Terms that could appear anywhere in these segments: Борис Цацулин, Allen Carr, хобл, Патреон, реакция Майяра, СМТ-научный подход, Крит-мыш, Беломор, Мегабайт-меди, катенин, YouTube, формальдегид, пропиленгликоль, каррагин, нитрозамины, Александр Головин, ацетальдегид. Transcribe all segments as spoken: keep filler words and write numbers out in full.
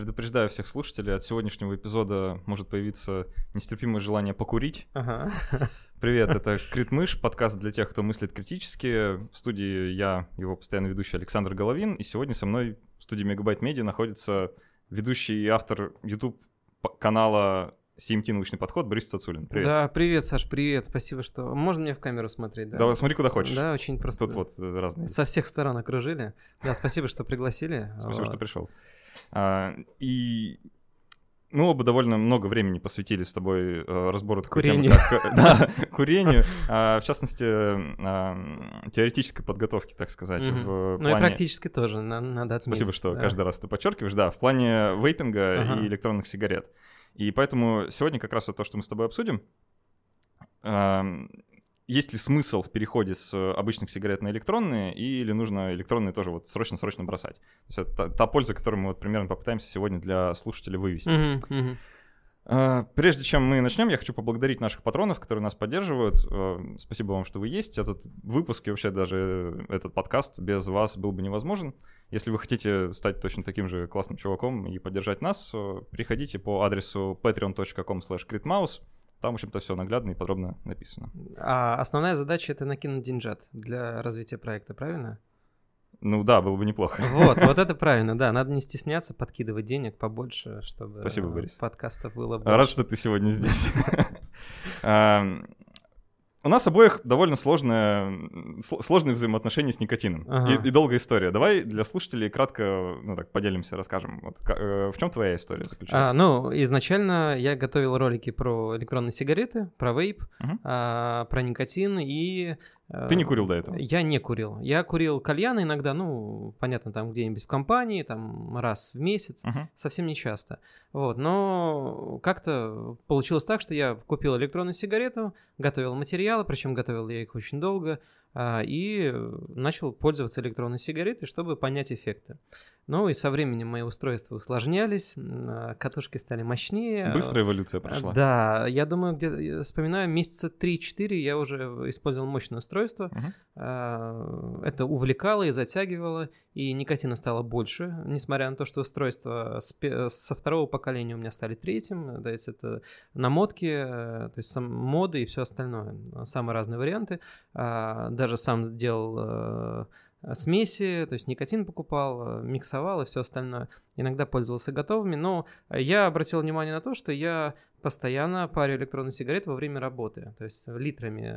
предупреждаю всех слушателей, от сегодняшнего эпизода может появиться нестерпимое желание покурить. Ага. Привет, это Крит-мыш, подкаст для тех, кто мыслит критически. В студии я, его постоянный ведущий Александр Головин, и сегодня со мной в студии Мегабайт-меди находится ведущий и автор YouTube-канала эс эм тэ-научный подход Борис Цацулин. Привет. Да, привет, Саш, привет, спасибо, что... Можно мне в камеру смотреть? Да, да, смотри, куда хочешь. Да, очень просто. Тут вот разные. Со всех сторон окружили. Да, спасибо, что пригласили. Спасибо, что пришел. И... Ну, оба довольно много времени посвятили с тобой э, разбору такой курению. темы, как да, курению, э, в частности, э, теоретической подготовки, так сказать. Mm-hmm. В плане... Ну и практически тоже, на- надо отметить. Спасибо, что да. каждый раз ты подчеркиваешь, да, в плане вейпинга uh-huh. и электронных сигарет. И поэтому сегодня как раз то, что мы с тобой обсудим, э, есть ли смысл в переходе с обычных сигарет на электронные, или нужно электронные тоже вот срочно-срочно бросать? То есть это та, та польза, которую мы вот примерно попытаемся сегодня для слушателей вывести. Mm-hmm. Uh, прежде чем мы начнем, я хочу поблагодарить наших патронов, которые нас поддерживают. Uh, спасибо вам, что вы есть. Этот выпуск и вообще даже этот подкаст без вас был бы невозможен. Если вы хотите стать точно таким же классным чуваком и поддержать нас, uh, приходите по адресу патреон точка ком слэш критмаус. Там, в общем-то, все наглядно и подробно написано. А основная задача — это накинуть деньжат для развития проекта, правильно? Ну да, было бы неплохо. Вот, вот это правильно, да. Надо не стесняться, подкидывать денег побольше, чтобы Спасибо, Борис. Подкастов было больше. Рад, что ты сегодня здесь. У нас обоих довольно сложное, сложные взаимоотношения с никотином. Ага. И, и долгая история. Давай для слушателей кратко ну, так, поделимся, расскажем. Вот, э, в чем твоя история заключается? А, ну, изначально я готовил ролики про электронные сигареты, про вейп, угу. а, про никотин и... Ты не курил до этого? Я не курил. Я курил кальяны иногда, ну, понятно, там где-нибудь в компании, там раз в месяц, uh-huh. совсем не часто. Вот, но как-то получилось так, что я купил электронную сигарету, готовил материалы, причем готовил я их очень долго, и начал пользоваться электронной сигаретой, чтобы понять эффекты. Ну и со временем мои устройства усложнялись, катушки стали мощнее. Быстрая эволюция прошла. Да, я думаю, где-то, вспоминаю, месяца три-четыре я уже использовал мощное устройство. Uh-huh. Это увлекало и затягивало, и никотина стало больше, несмотря на то, что устройства со второго поколения у меня стали третьим, то есть это намотки, то есть моды и все остальное, самые разные варианты. Даже сам делал э, смеси, то есть никотин покупал, миксовал и все остальное. Иногда пользовался готовыми, но я обратил внимание на то, что я постоянно парю электронную сигарету во время работы. То есть литрами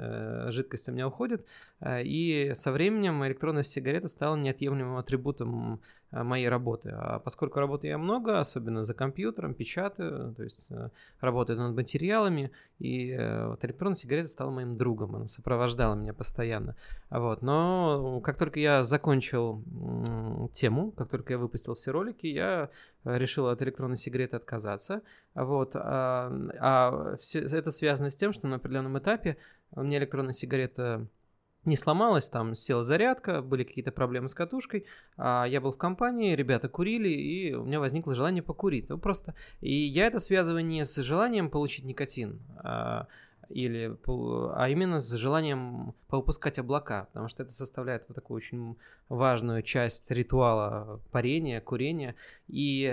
э, жидкость у меня уходит, э, и со временем электронная сигарета стала неотъемлемым атрибутом э, моей работы. А поскольку работы я много, особенно за компьютером, печатаю, то есть э, работаю над материалами, и э, вот электронная сигарета стала моим другом, она сопровождала меня постоянно. Вот. Но как только я закончил э, тему, как только я выпустил все ролики, я решил от электронной сигареты отказаться. Вот. А, а все, это связано с тем, что на определенном этапе у меня электронная сигарета не сломалась, там села зарядка, были какие-то проблемы с катушкой, а я был в компании, ребята курили, и у меня возникло желание покурить. Ну, просто. И я это связываю не с желанием получить никотин, а... Или, а именно с желанием повыпускать облака, потому что это составляет вот такую очень важную часть ритуала парения, курения. И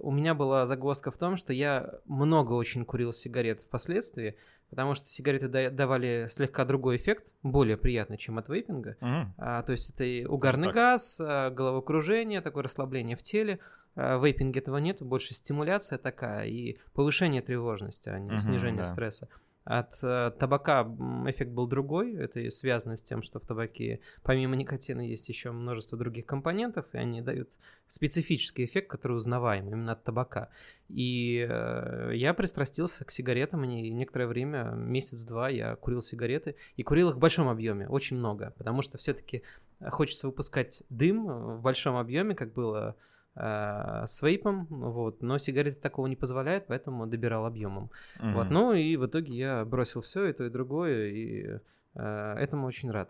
у меня была загвоздка в том, что я много очень курил сигарет впоследствии, потому что сигареты давали слегка другой эффект, более приятный, чем от вейпинга. Mm-hmm. А, то есть это угарный так. газ, головокружение, такое расслабление в теле. В вейпинге этого нет, больше стимуляция такая и повышение тревожности, а не mm-hmm, снижение да. стресса. От э, табака эффект был другой, это связано с тем, что в табаке помимо никотина есть еще множество других компонентов, и они дают специфический эффект, который узнаваем именно от табака. И э, я пристрастился к сигаретам, и некоторое время, месяц-два я курил сигареты, и курил их в большом объеме, очень много, потому что все-таки хочется выпускать дым в большом объеме, как было... с вейпом, вот, но сигареты такого не позволяют, поэтому добирал объемом. Mm-hmm. Вот, ну и в итоге я бросил все, и то, и другое, и э, этому очень рад.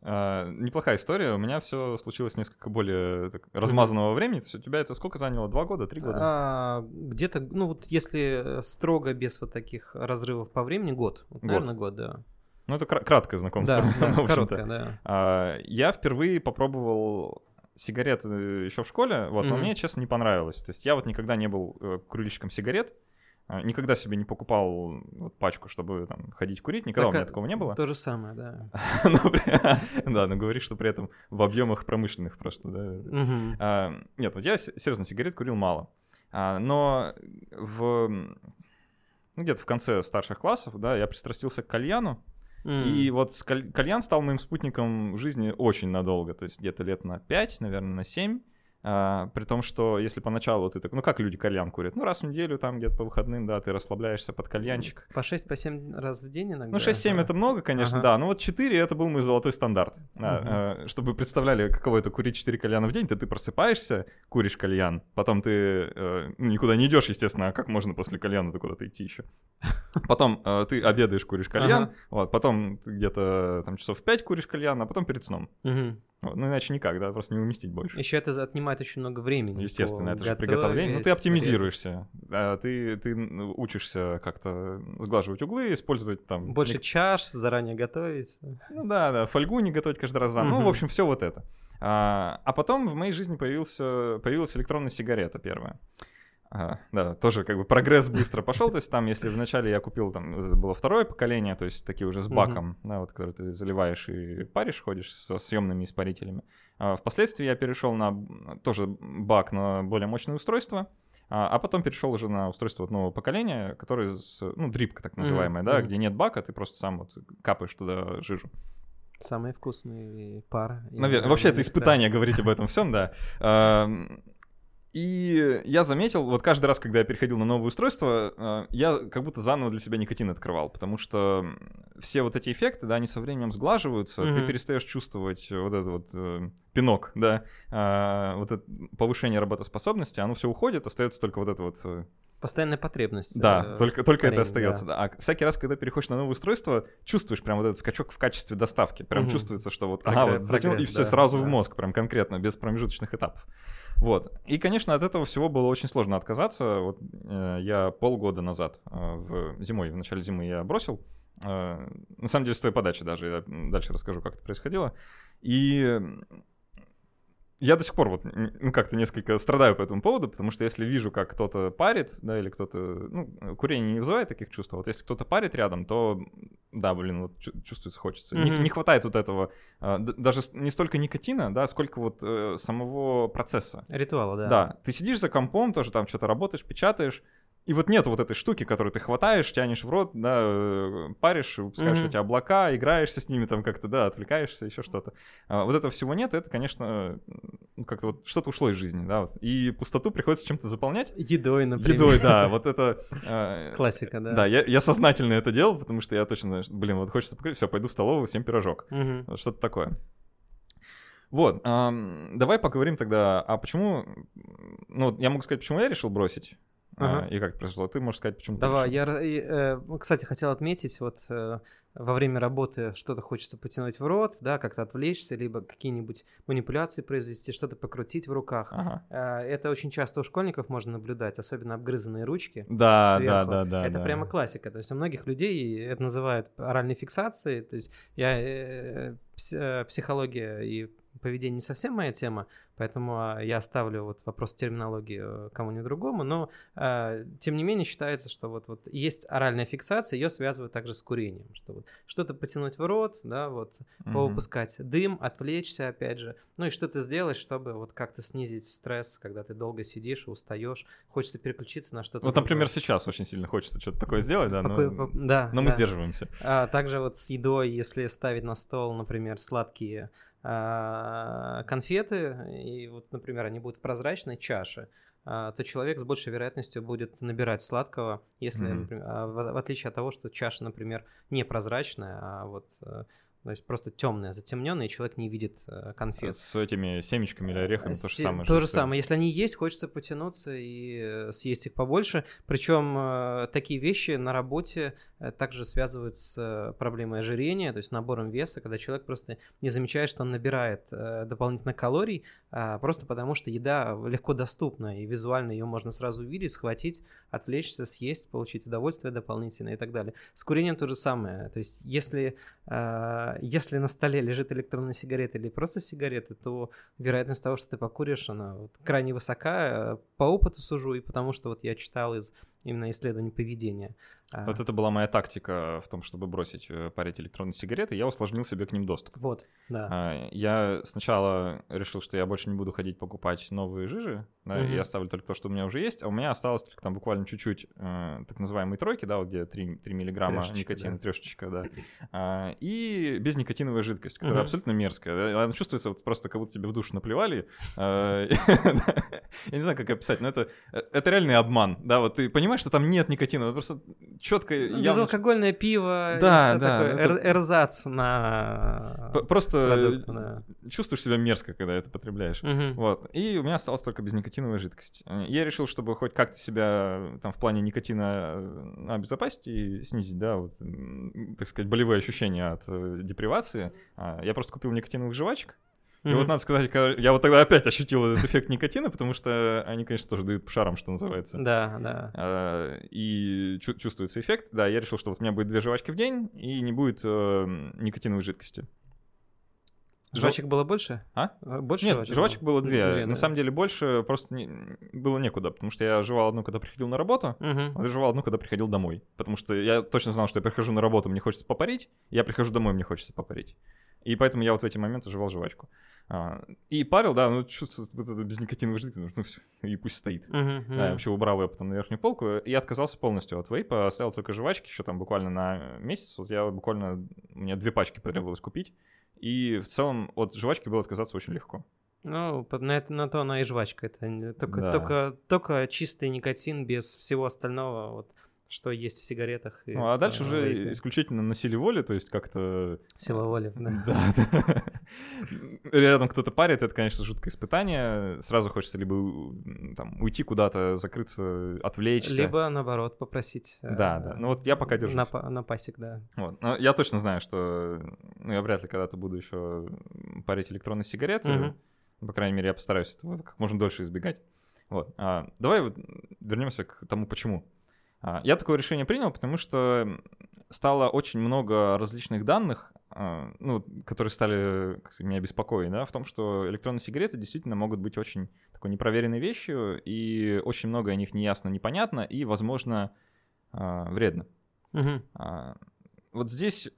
А, неплохая история. У меня все случилось несколько более так, размазанного mm-hmm. времени. У тебя это сколько заняло? Два года, три года? А, где-то, ну вот если строго без вот таких разрывов по времени, год. Вот, год. Наверное, год, да. Ну это краткое знакомство. Да, да, короткое, да. А, я впервые попробовал сигареты еще в школе, вот, mm-hmm. но мне, честно, не понравилось. То есть я вот никогда не был э, курильщиком сигарет, э, никогда себе не покупал вот, пачку, чтобы там, ходить курить, никогда так, у меня такого не было. То же самое, да. Да, но говоришь, что при этом в объемах промышленных просто, да. Нет, вот я, серьезно, сигарет курил мало. Но в... Ну, где-то в конце старших классов, да, я пристрастился к кальяну, mm. и вот кальян стал моим спутником в жизни очень надолго, то есть где-то лет на пять, наверное, на семь, а, при том, что если поначалу ты так, ну, как люди кальян курят? Ну, раз в неделю, там, где-то по выходным, да, ты расслабляешься под кальянчик. По шесть-семь раз в день иногда? Ну, шесть-семь это много, конечно, ага. да, но вот четыре это был мой золотой стандарт. Да, uh-huh. Чтобы вы представляли, каково это курить четыре кальяна в день, то ты просыпаешься, куришь кальян, потом ты ну, никуда не идешь, естественно, а как можно после кальяна-то куда-то идти еще? Потом ты обедаешь, куришь кальян, ага. вот, потом где-то там часов в пять куришь кальян, а потом перед сном. Uh-huh. Ну, иначе никак, да, просто не уместить больше. Еще это отнимает очень много времени. Естественно, это же приготовление. Ну, ты оптимизируешься, да, ты, ты учишься как-то сглаживать углы, использовать там... Больше нек... чаш, заранее готовить. Ну да, да, фольгу не готовить каждый раз заново. Угу. Ну, в общем, все вот это. А, а потом в моей жизни появился, появилась электронная сигарета первая. Ага, да, тоже как бы прогресс быстро пошел. То есть там, если вначале я купил, там это было второе поколение, то есть такие уже с баком, mm-hmm. да, вот, которые ты заливаешь и паришь, ходишь со съемными испарителями. А, впоследствии я перешел на тоже бак, но более мощное устройство, а, а потом перешел уже на устройство вот нового поколения, которое, с, ну, дрипка так называемая, mm-hmm. да, mm-hmm. где нет бака, ты просто сам вот капаешь туда жижу. Самые вкусные пары. Наверное, вообще это испытание, говорить об этом всем, да. И я заметил, вот каждый раз, когда я переходил на новое устройство, я как будто заново для себя никотин открывал, потому что все вот эти эффекты, да, они со временем сглаживаются, mm-hmm. ты перестаешь чувствовать вот этот вот э, пинок, да, э, вот это повышение работоспособности, оно все уходит, остается только вот это вот... Постоянная потребность. Да, э, только, только это остается. Да. Да. А всякий раз, когда переходишь на новое устройство, чувствуешь прям вот этот скачок в качестве доставки, прям mm-hmm. чувствуется, что вот, ага, вот затянул, и все да, сразу да. в мозг, прям конкретно, без промежуточных этапов. Вот. И, конечно, от этого всего было очень сложно отказаться. Вот э, я полгода назад, э, в, зимой, в начале зимы я бросил. Э, на самом деле, с той подачи даже. Я дальше расскажу, как это происходило. И я до сих пор вот, ну, как-то несколько страдаю по этому поводу, потому что если вижу, как кто-то парит, да, или кто-то... Ну, курение не вызывает таких чувств. Вот если кто-то парит рядом, то, да, блин, вот чувствуется, хочется. Mm-hmm. Не, не хватает вот этого, даже не столько никотина, да, сколько вот самого процесса. Ритуала, да. Да, ты сидишь за компом, тоже там что-то работаешь, печатаешь, и вот нет вот этой штуки, которую ты хватаешь, тянешь в рот, да, паришь, выпускаешь mm-hmm. эти облака, играешься с ними там как-то, да, отвлекаешься, еще что-то. А, вот этого всего нет, это, конечно, как-то вот что-то ушло из жизни, да, вот. И пустоту приходится чем-то заполнять. Едой, например. Едой, да, вот это... Классика, да. Да, я сознательно это делал, потому что я точно знаю, что, блин, вот хочется покурить, все, пойду в столовую, съем пирожок, что-то такое. Вот, давай поговорим тогда, а почему... Ну, я могу сказать, почему я решил бросить. Uh-huh. И как произошло? Ты можешь сказать, почему? Давай, я, э, кстати, хотел отметить, вот э, во время работы что-то хочется потянуть в рот, да, как-то отвлечься, либо какие-нибудь манипуляции произвести, что-то покрутить в руках. Uh-huh. Э, это очень часто у школьников можно наблюдать, особенно обгрызанные ручки. Да, сверху. да, да, да. Это да. прямо классика. То есть у многих людей это называют оральной фиксацией. То есть я э, э, психология и поведение не совсем моя тема, поэтому я оставлю вот вопрос терминологии кому-нибудь другому, но э, тем не менее считается, что вот, вот есть оральная фиксация, ее связывают также с курением, что вот что-то потянуть в рот, да, вот, mm-hmm. повыпускать дым, отвлечься опять же, ну и что-то сделать, чтобы вот как-то снизить стресс, когда ты долго сидишь, устаешь, хочется переключиться на что-то. Вот, другое. Например, сейчас очень сильно хочется что-то такое сделать, да, Покой, но, по... да, но мы да. сдерживаемся. А, также вот с едой, если ставить на стол, например, сладкие конфеты, и вот, например, они будут в прозрачной чаше, то человек с большей вероятностью будет набирать сладкого, если, mm-hmm. например, в отличие от того, что чаша, например, не прозрачная, а вот то есть просто темная, затемненная, и человек не видит конфет. С этими семечками или орехами С... то же самое. То же самое. Если они есть, хочется потянуться и съесть их побольше. Причем такие вещи на работе также связывают с проблемой ожирения, то есть набором веса, когда человек просто не замечает, что он набирает дополнительно калорий, просто потому что еда легко доступна, и визуально ее можно сразу увидеть, схватить, отвлечься, съесть, получить удовольствие дополнительное и так далее. С курением то же самое, то есть если, если на столе лежит электронная сигарета или просто сигарета, то вероятность того, что ты покуришь, она вот крайне высока, по опыту сужу, и потому что вот я читал из именно исследований поведения. Вот это была моя тактика в том, чтобы бросить парить электронные сигареты, я усложнил себе к ним доступ. Вот, да. Я сначала решил, что я больше не буду ходить покупать новые жижи, да, угу. и оставлю только то, что у меня уже есть, а у меня осталось только там буквально чуть-чуть э, так называемые тройки, да, вот где три, три миллиграмма трешечка, никотина, да. трешечка, да, а, и безникотиновая жидкость, которая угу. абсолютно мерзкая. Она чувствуется вот просто, как будто тебе в душу наплевали. Я не знаю, как описать, но это реальный обман, да, вот ты понимаешь, что там нет никотина, просто четко... Ну, безалкогольное явно... пиво, да, и все да, такое, это... эрзац на... Просто продукт, да. чувствуешь себя мерзко, когда это потребляешь. Угу. Вот. И у меня осталась только безникотиновая жидкость. Я решил, чтобы хоть как-то себя там в плане никотина обезопасить и снизить, да, вот, так сказать, болевые ощущения от депривации, я просто купил никотиновых жвачек. И mm-hmm. вот надо сказать, я вот тогда опять ощутил этот эффект никотина, потому что они, конечно, тоже дают по шарам, что называется. Да, да. И чувствуется эффект. Да, я решил, что вот у меня будет две жвачки в день, и не будет никотиновой жидкости. Жвачек было больше? А? Больше Нет, жвачек, жвачек было две. две на да. самом деле больше просто не, было некуда, потому что я жевал одну, когда приходил на работу, угу. а жевал одну, когда приходил домой. Потому что я точно знал, что я прихожу на работу, мне хочется попарить, я прихожу домой, мне хочется попарить. И поэтому я вот в эти моменты жевал жвачку. А, и парил, да, ну чувствую, без никотиновой жидкости, ну все, и пусть стоит. Uh-huh, uh-huh. Да, я вообще убрал ее потом на верхнюю полку. И отказался полностью от вейпа, оставил только жвачки, еще там буквально на месяц. Вот я буквально, мне две пачки потребовалось купить. И в целом от жвачки было отказаться очень легко. Ну, на, это, на то она и жвачка. Это только, да. только, только чистый никотин без всего остального, вот, что есть в сигаретах. И, ну, а дальше э, уже вейпе. Исключительно на силе воли, то есть как-то... Сила воли, да. Да, да. Рядом кто-то парит, это, конечно, жуткое испытание. Сразу хочется либо там, уйти куда-то, закрыться, отвлечься. Либо, наоборот, попросить. Да, э, да. Ну вот я пока держусь. На, на пасек, да. Вот. Но я точно знаю, что ну, я вряд ли когда-то буду еще парить электронные сигареты. Угу. По крайней мере, я постараюсь этого как можно дольше избегать. Вот. А, давай вот вернемся к тому, почему. Я такое решение принял, потому что стало очень много различных данных, ну, которые стали как сказать, меня беспокоить, да, в том, что электронные сигареты действительно могут быть очень такой непроверенной вещью, и очень много о них неясно, непонятно и, возможно, вредно. Угу. Вот здесь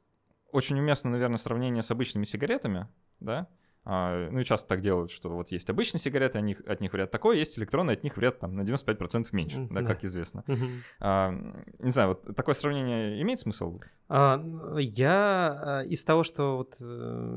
очень уместно, наверное, сравнение с обычными сигаретами, да, ну и часто так делают, что вот есть обычные сигареты, от них, от них вред такой, есть электронные, от них вред там, на девяносто пять процентов меньше, mm-hmm. да, как известно. Mm-hmm. А, не знаю, вот такое сравнение имеет смысл? А, я из того, что вот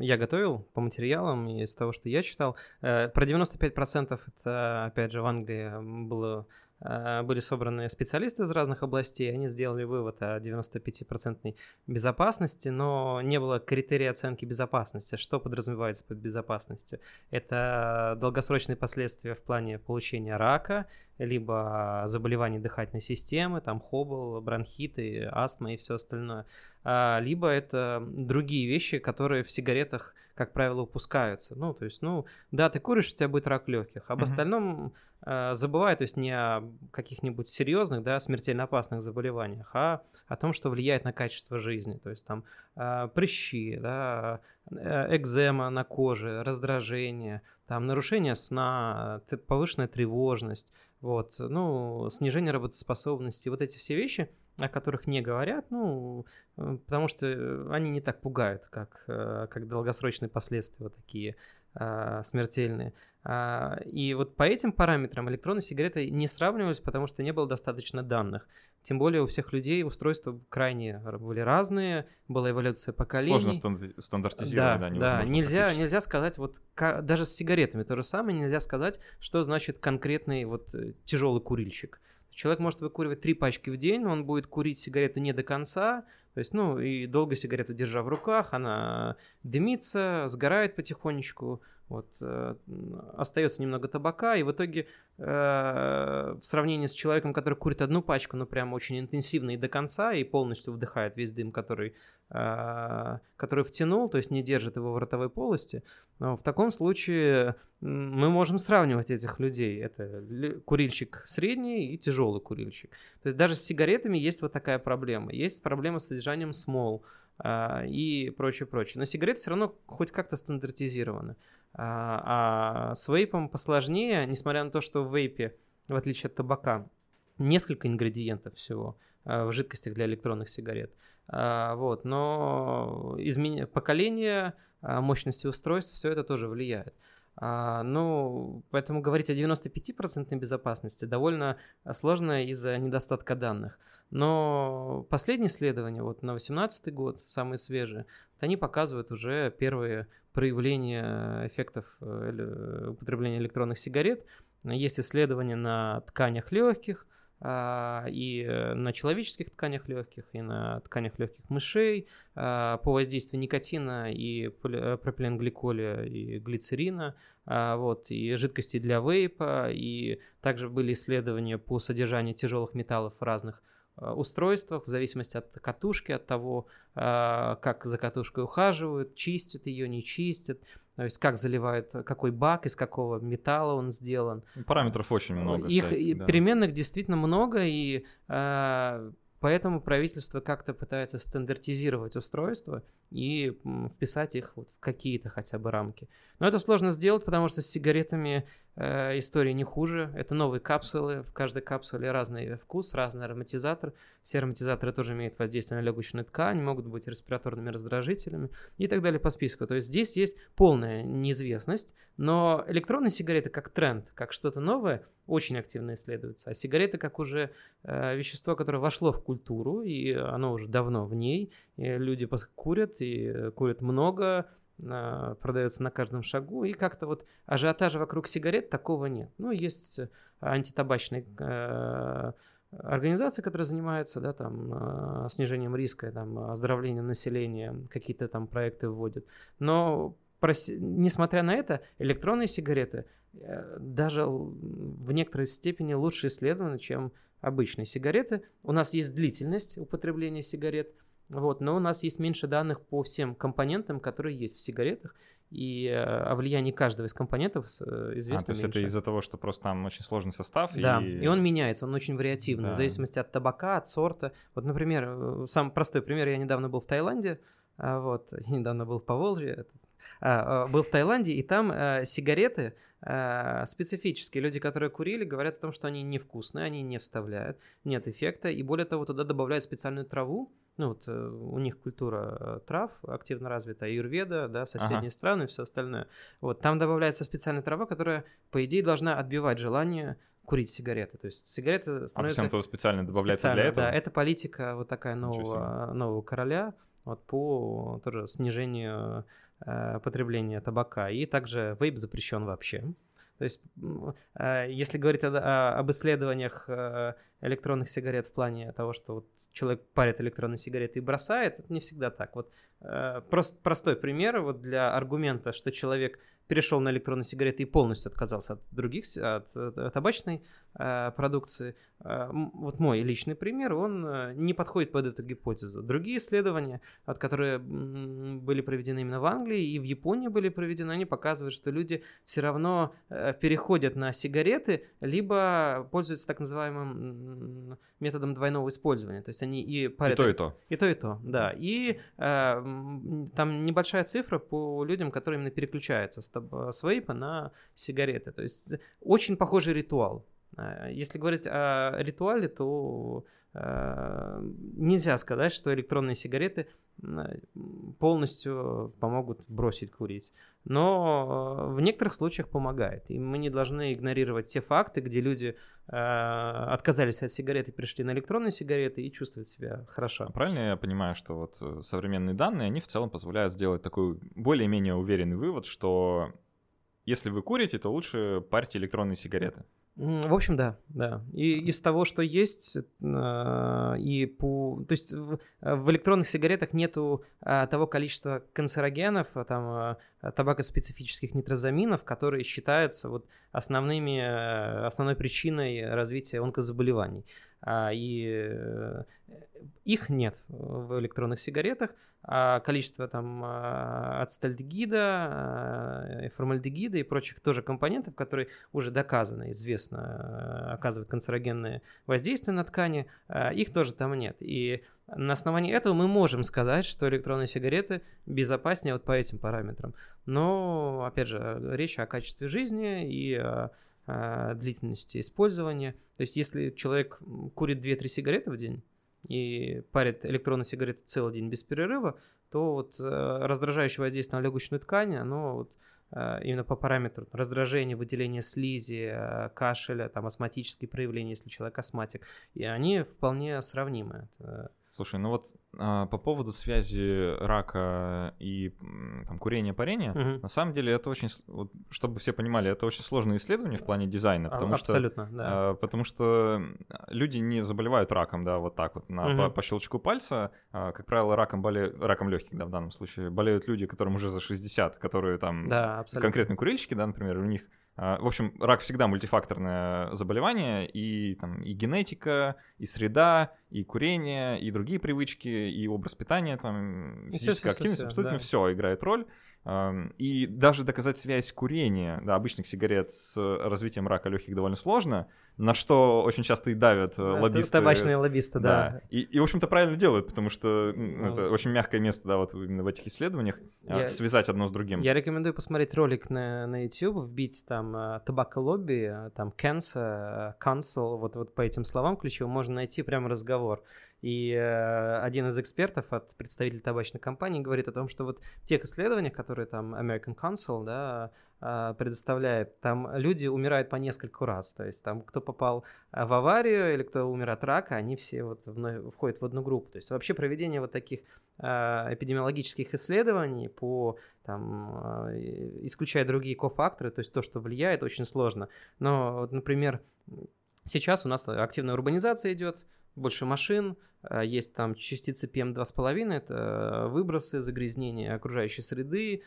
я готовил по материалам, из того, что я читал, про девяносто пять процентов это, опять же, в Англии было... были собраны специалисты из разных областей, они сделали вывод о девяносто пять процентов безопасности, но не было критерия оценки безопасности. Что подразумевается под безопасностью? Это долгосрочные последствия в плане получения рака, либо заболеваний дыхательной системы, там хобл, бронхиты, астма и все остальное. Либо это другие вещи, которые в сигаретах, как правило, упускаются. Ну, то есть, ну, да, ты куришь, у тебя будет рак легких. Об mm-hmm. остальном э, забывай, то есть не о каких-нибудь серьезных, да, смертельно опасных заболеваниях, а о том, что влияет на качество жизни. То есть там э, прыщи, да, экзема на коже, раздражение, там, нарушение сна, повышенная тревожность, вот, ну, снижение работоспособности. Вот эти все вещи, о которых не говорят, ну, потому что они не так пугают, как, как долгосрочные последствия вот такие а, смертельные. А, и вот по этим параметрам электронные сигареты не сравнивались, потому что не было достаточно данных. Тем более у всех людей устройства крайне были разные, была эволюция поколений. Сложно станд- стандартизировать, да, да, да, нельзя, нельзя сказать, вот к- даже с сигаретами то же самое, нельзя сказать, что значит конкретный вот тяжелый курильщик. Человек может выкуривать три пачки в день, он будет курить сигареты не до конца, То есть, ну, и долго сигарету держа в руках, она дымится, сгорает потихонечку, вот, э, остается немного табака, и в итоге э, в сравнении с человеком, который курит одну пачку, ну, прям очень интенсивно и до конца, и полностью вдыхает весь дым, который, э, который втянул, то есть не держит его в ротовой полости, но в таком случае мы можем сравнивать этих людей. Это курильщик средний и тяжелый курильщик. То есть даже с сигаретами есть вот такая проблема. Есть проблема с содержанием смол а, и прочее-прочее. Но сигареты все равно хоть как-то стандартизированы. А, а с вейпом посложнее, несмотря на то, что в вейпе, в отличие от табака, несколько ингредиентов всего а, в жидкостях для электронных сигарет. А, вот, но изменение поколения, мощности устройств, все это тоже влияет. А, ну, поэтому говорить о девяносто пять процентов безопасности довольно сложно из-за недостатка данных. Но последние исследования, вот на две тысячи восемнадцатый год, самые свежие, вот они показывают уже первые проявления эффектов употребления электронных сигарет. Есть исследования на тканях легких, и на человеческих тканях легких, и на тканях легких мышей по воздействию никотина и пропиленгликоля и глицерина, вот, и жидкости для вейпа, и также были исследования по содержанию тяжелых металлов в разных устройствах, в зависимости от катушки, от того, как за катушкой ухаживают, чистят ее, не чистят. То есть как заливают, какой бак, из какого металла он сделан. Параметров очень много. Их всяких, да. Переменных действительно много, и э, поэтому правительство как-то пытается стандартизировать устройства и вписать их вот в какие-то хотя бы рамки. Но это сложно сделать, потому что с сигаретами э, история не хуже. Это новые капсулы, в каждой капсуле разный вкус, разный ароматизатор. Все ароматизаторы тоже имеют воздействие на легочную ткань, могут быть респираторными раздражителями и так далее по списку. То есть здесь есть полная неизвестность, но электронные сигареты как тренд, как что-то новое, очень активно исследуются. А сигареты как уже э, вещество, которое вошло в культуру, и оно уже давно в ней. И люди курят, и курят много, э, продается на каждом шагу, и как-то вот ажиотажа вокруг сигарет такого нет. Ну, есть антитабачные э, организации, которые занимаются, да, там, э, снижением риска, там, оздоровлением населения, какие-то там проекты вводят. Но, про, несмотря на это, электронные сигареты э, даже в некоторой степени лучше исследованы, чем обычные сигареты. У нас есть длительность употребления сигарет, вот, но у нас есть меньше данных по всем компонентам, которые есть в сигаретах, и о влиянии каждого из компонентов известно а, то есть меньше. Это из-за того, что просто там очень сложный состав? Да, и, и он меняется, он очень вариативный, да. В зависимости от табака, от сорта. Вот, например, самый простой пример, я недавно был в Таиланде, вот, я недавно был в Поволжье, А, был в Таиланде, и там а, сигареты а, специфические. Люди, которые курили, говорят о том, что они невкусные, они не вставляют, нет эффекта. И более того, туда добавляют специальную траву. Ну, вот у них культура трав активно развита, аюрведа, да, соседние ага. страны и все остальное. Вот, там добавляется специальная трава, которая, по идее, должна отбивать желание курить сигареты. То есть сигареты становятся... А всем-то специально добавляется специально, для этого? Да, это политика вот такая нового, нового короля вот, по тоже снижению... потребления табака, и также вейп запрещен вообще. То есть, если говорить о, о, об исследованиях электронных сигарет в плане того, что вот человек парит электронные сигареты и бросает, это не всегда так. Вот прост, простой пример вот для аргумента, что человек перешел на электронные сигареты и полностью отказался от других, от, от табачной э, продукции. Э, вот мой личный пример, он э, не подходит под эту гипотезу. Другие исследования, от которые были проведены именно в Англии и в Японии были проведены, они показывают, что люди все равно э, переходят на сигареты, либо пользуются так называемым методом двойного использования. То есть они и парят... И то, и то. И то, и то, да. И э, там небольшая цифра по людям, которые именно переключаются с с вейпа на сигареты. То есть очень похожий ритуал. Если говорить о ритуале, то нельзя сказать, что электронные сигареты полностью помогут бросить курить. Но в некоторых случаях помогает. И мы не должны игнорировать те факты, где люди отказались от сигарет и пришли на электронные сигареты и чувствуют себя хорошо. А правильно я понимаю, что вот современные данные, они в целом позволяют сделать такой более-менее уверенный вывод, что если вы курите, то лучше парьте электронные сигареты? В общем, да, да. И из того, что есть, и по... То есть в электронных сигаретах нету того количества канцерогенов, там, табакоспецифических нитрозаминов, которые считаются вот основными, основной причиной развития онкозаболеваний. И их нет в электронных сигаретах. А количество там ацетальдегида, формальдегида и прочих тоже компонентов, которые уже доказано, известно, оказывают канцерогенное воздействие на ткани, их тоже там нет. И на основании этого мы можем сказать, что электронные сигареты безопаснее вот по этим параметрам. Но, опять же, речь о качестве жизни и о длительности использования. То есть, если человек курит две-три сигареты в день и парит электронные сигареты целый день без перерыва, то вот раздражающее воздействие на легочную ткань, оно вот именно по параметру раздражения, выделения слизи, кашеля, там, астматические проявления, если человек астматик, и они вполне сравнимы. Слушай, ну вот а, по поводу связи рака и там, курения-парения, угу. на самом деле это очень, вот, чтобы все понимали, это очень сложное исследование в плане дизайна, потому, а, что, абсолютно, да. а, потому что люди не заболевают раком, да, вот так вот, на, угу. по, по щелчку пальца. А, как правило, раком, боле... раком легких, да, в данном случае, болеют люди, которым уже за шестьдесят, которые там, да, конкретные курильщики, да, например, у них... В общем, рак всегда мультифакторное заболевание, и, там, и генетика, и среда, и курение, и другие привычки, и образ питания, там, физическая активность, абсолютно да. все играет роль. И даже доказать связь курения, да, обычных сигарет с развитием рака легких довольно сложно, на что очень часто и давят да, лоббисты. Табачные лоббисты, да. да. И, и, в общем-то, правильно делают, потому что ну, это очень мягкое место, да, вот именно в этих исследованиях, я, связать одно с другим. Я рекомендую посмотреть ролик на, на YouTube, вбить там табаколобби, там cancer, council, вот, вот по этим словам ключевым можно найти прямо разговор. И э, один из экспертов от представителей табачной компании говорит о том, что вот в тех исследованиях, которые там American Council, да, э, предоставляет, там люди умирают по нескольку раз. То есть там кто попал в аварию или кто умер от рака, они все вот в, входят в одну группу. То есть вообще проведение вот таких э, эпидемиологических исследований по... Там, э, исключая другие кофакторы, то есть то, что влияет, очень сложно. Но, вот, например, сейчас у нас активная урбанизация идет, больше машин, есть там частицы пи эм два и пять, это выбросы, загрязнения окружающей среды.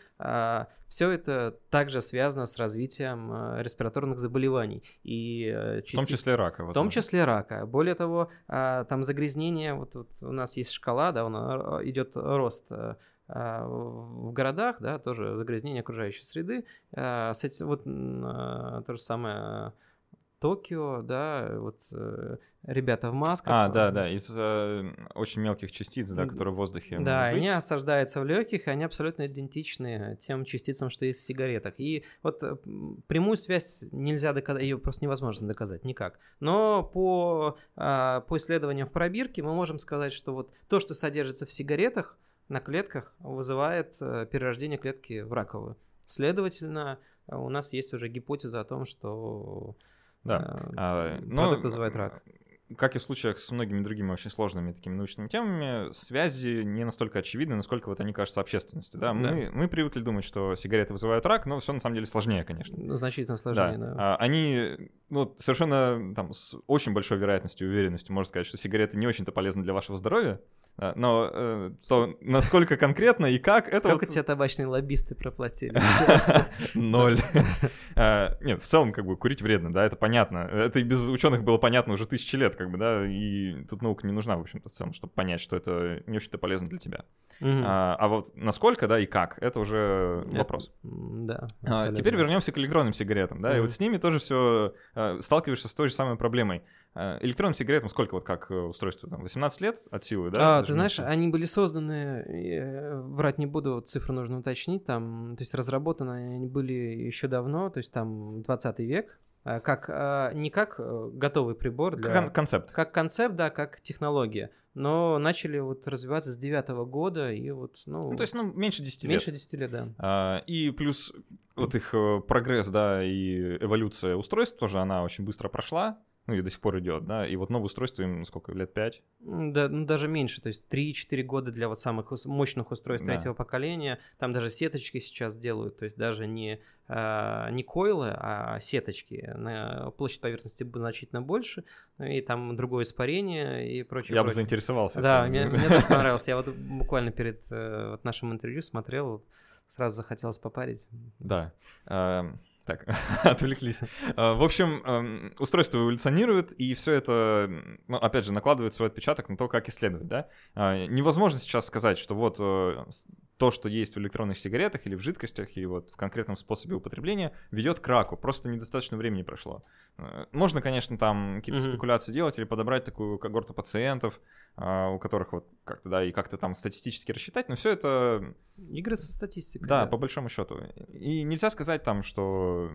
Все это также связано с развитием респираторных заболеваний. И части... В том числе рака. В том числе рака. Более того, там загрязнение, вот, вот у нас есть шкала, да, он, идет рост в городах, да, тоже загрязнение окружающей среды. С этим, вот то же самое... Токио, да, вот э, ребята в масках. А, да, да, из э, очень мелких частиц, да, которые в воздухе. Да, они осаждаются в легких, и они абсолютно идентичны тем частицам, что есть в сигаретах. И вот прямую связь нельзя доказать, ее просто невозможно доказать никак. Но по, э, по исследованиям в пробирке мы можем сказать, что вот то, что содержится в сигаретах, на клетках, вызывает э, перерождение клетки в раковую. Следовательно, у нас есть уже гипотеза о том, что... Да, а, но, вызывает рак. Как и в случаях с многими другими очень сложными такими научными темами, связи не настолько очевидны, насколько вот они кажутся общественности. Да? Мы, да. мы привыкли думать, что сигареты вызывают рак, но все на самом деле сложнее, конечно. Значительно сложнее, да. да. А, они ну, совершенно там, с очень большой вероятностью и уверенностью можно сказать, что сигареты не очень-то полезны для вашего здоровья. Но э, то насколько конкретно и как это... Сколько вот... тебе табачные лоббисты проплатили? Ноль. Нет, в целом как бы курить вредно, да, это понятно. Это и без ученых было понятно уже тысячи лет, как бы, да, и тут наука не нужна, в общем-то, в целом, чтобы понять, что это не очень-то полезно для тебя. А вот насколько, да, и как, это уже вопрос. Да. Теперь вернемся к электронным сигаретам, да, и вот с ними тоже все сталкиваешься с той же самой проблемой. Электронным сигаретам сколько, вот как устройство, там, восемнадцать лет от силы, да? А, ты знаешь, меньше. Они были созданы, врать не буду, цифры нужно уточнить, там, то есть разработаны они были еще давно, то есть там двадцатый век, как, не как готовый прибор. Для, как концепт. Как концепт, да, как технология. Но начали вот развиваться с девятого года, и вот, ну... ну то есть, ну, меньше десяти лет. Меньше десяти лет, да. А, и плюс вот их прогресс, да, и эволюция устройств тоже, она очень быстро прошла. ну и до сих пор идет, да, и вот новое устройство им сколько, лет пять? Да, ну, даже меньше, то есть три-четыре года для вот самых мощных устройств да. третьего поколения, там даже сеточки сейчас делают, то есть даже не, э, не койлы, а сеточки, площадь поверхности значительно больше, и там другое испарение и прочее. Я прочее. бы заинтересовался. Да, мне так понравилось, я вот буквально перед нашим интервью смотрел, сразу захотелось попарить. Да. Так, отвлеклись. В общем, устройство эволюционирует, и все это, ну, опять же, накладывает свой отпечаток на то, как исследовать, да? Невозможно сейчас сказать, что вот то, что есть в электронных сигаретах или в жидкостях, и вот в конкретном способе употребления, ведет к раку. Просто недостаточно времени прошло. Можно, конечно, там какие-то mm-hmm. спекуляции делать или подобрать такую когорту пациентов, у которых вот как-то, да, и как-то там статистически рассчитать, но все это... Игры со статистикой. Да, да, по большому счету. И нельзя сказать там, что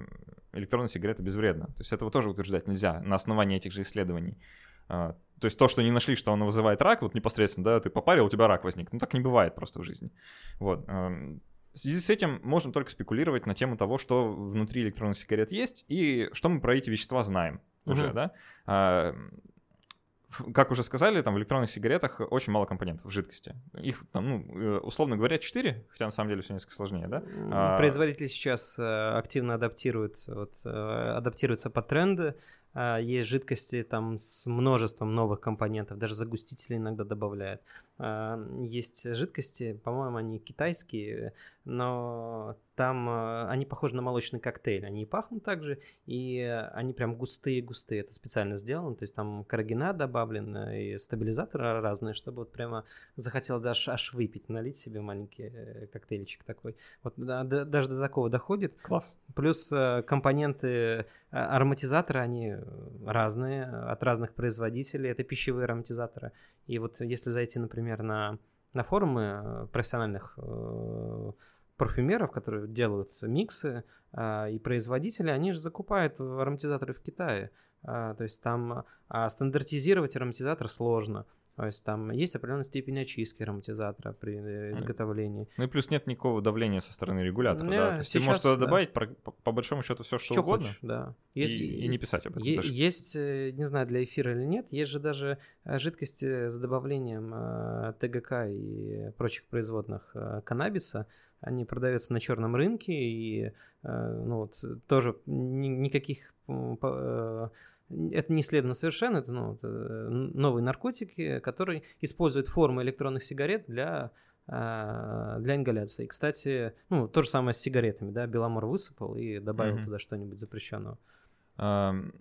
электронная сигарета безвредна. То есть этого тоже утверждать нельзя на основании этих же исследований. То есть то, что не нашли, что оно вызывает рак, вот непосредственно, да, ты попарил, у тебя рак возник. Ну так не бывает просто в жизни. Вот. В связи с этим можно только спекулировать на тему того, что внутри электронных сигарет есть и что мы про эти вещества знаем угу. уже, да. Как уже сказали, там в электронных сигаретах очень мало компонентов в жидкости. Их, там, ну, условно говоря, четыре, хотя на самом деле все несколько сложнее, да? Производители сейчас активно адаптируют, вот, адаптируются под тренды. Есть жидкости там с множеством новых компонентов, даже загустители иногда добавляют. Есть жидкости, по-моему, они китайские, но там они похожи на молочный коктейль. Они и пахнут так же, и они прям густые-густые. Это специально сделано, то есть там каррагина добавлена и стабилизаторы разные, чтобы вот прямо захотелось даже аж выпить, налить себе маленький коктейльчик такой. Вот да, да, даже до такого доходит. Класс. Плюс компоненты ароматизатора, они разные, от разных производителей. Это пищевые ароматизаторы. И вот если зайти, например, на, на форумы профессиональных э, парфюмеров, которые делают миксы, э, и производители, они же закупают ароматизаторы в Китае. Э, то есть там а стандартизировать ароматизатор сложно. То есть там есть определенная степень очистки ароматизатора при изготовлении. Ну и плюс нет никакого давления со стороны регулятора, да? да? То есть сейчас, ты можешь туда добавить, да. по, по большому счету, все, что, что угодно, хочешь, да. есть, и, и не писать об этом. Е- есть, не знаю, для эфира или нет, есть же даже жидкости с добавлением э, тэ гэ ка и прочих производных э, каннабиса. Они продаются на черном рынке, и э, ну, вот, тоже ни- никаких... Э, Это не исследовано совершенно, это, ну, это новые наркотики, которые используют формы электронных сигарет для, для ингаляции. И, кстати, ну, то же самое с сигаретами, да, Беломор высыпал и добавил mm-hmm. туда что-нибудь запрещенного. Um...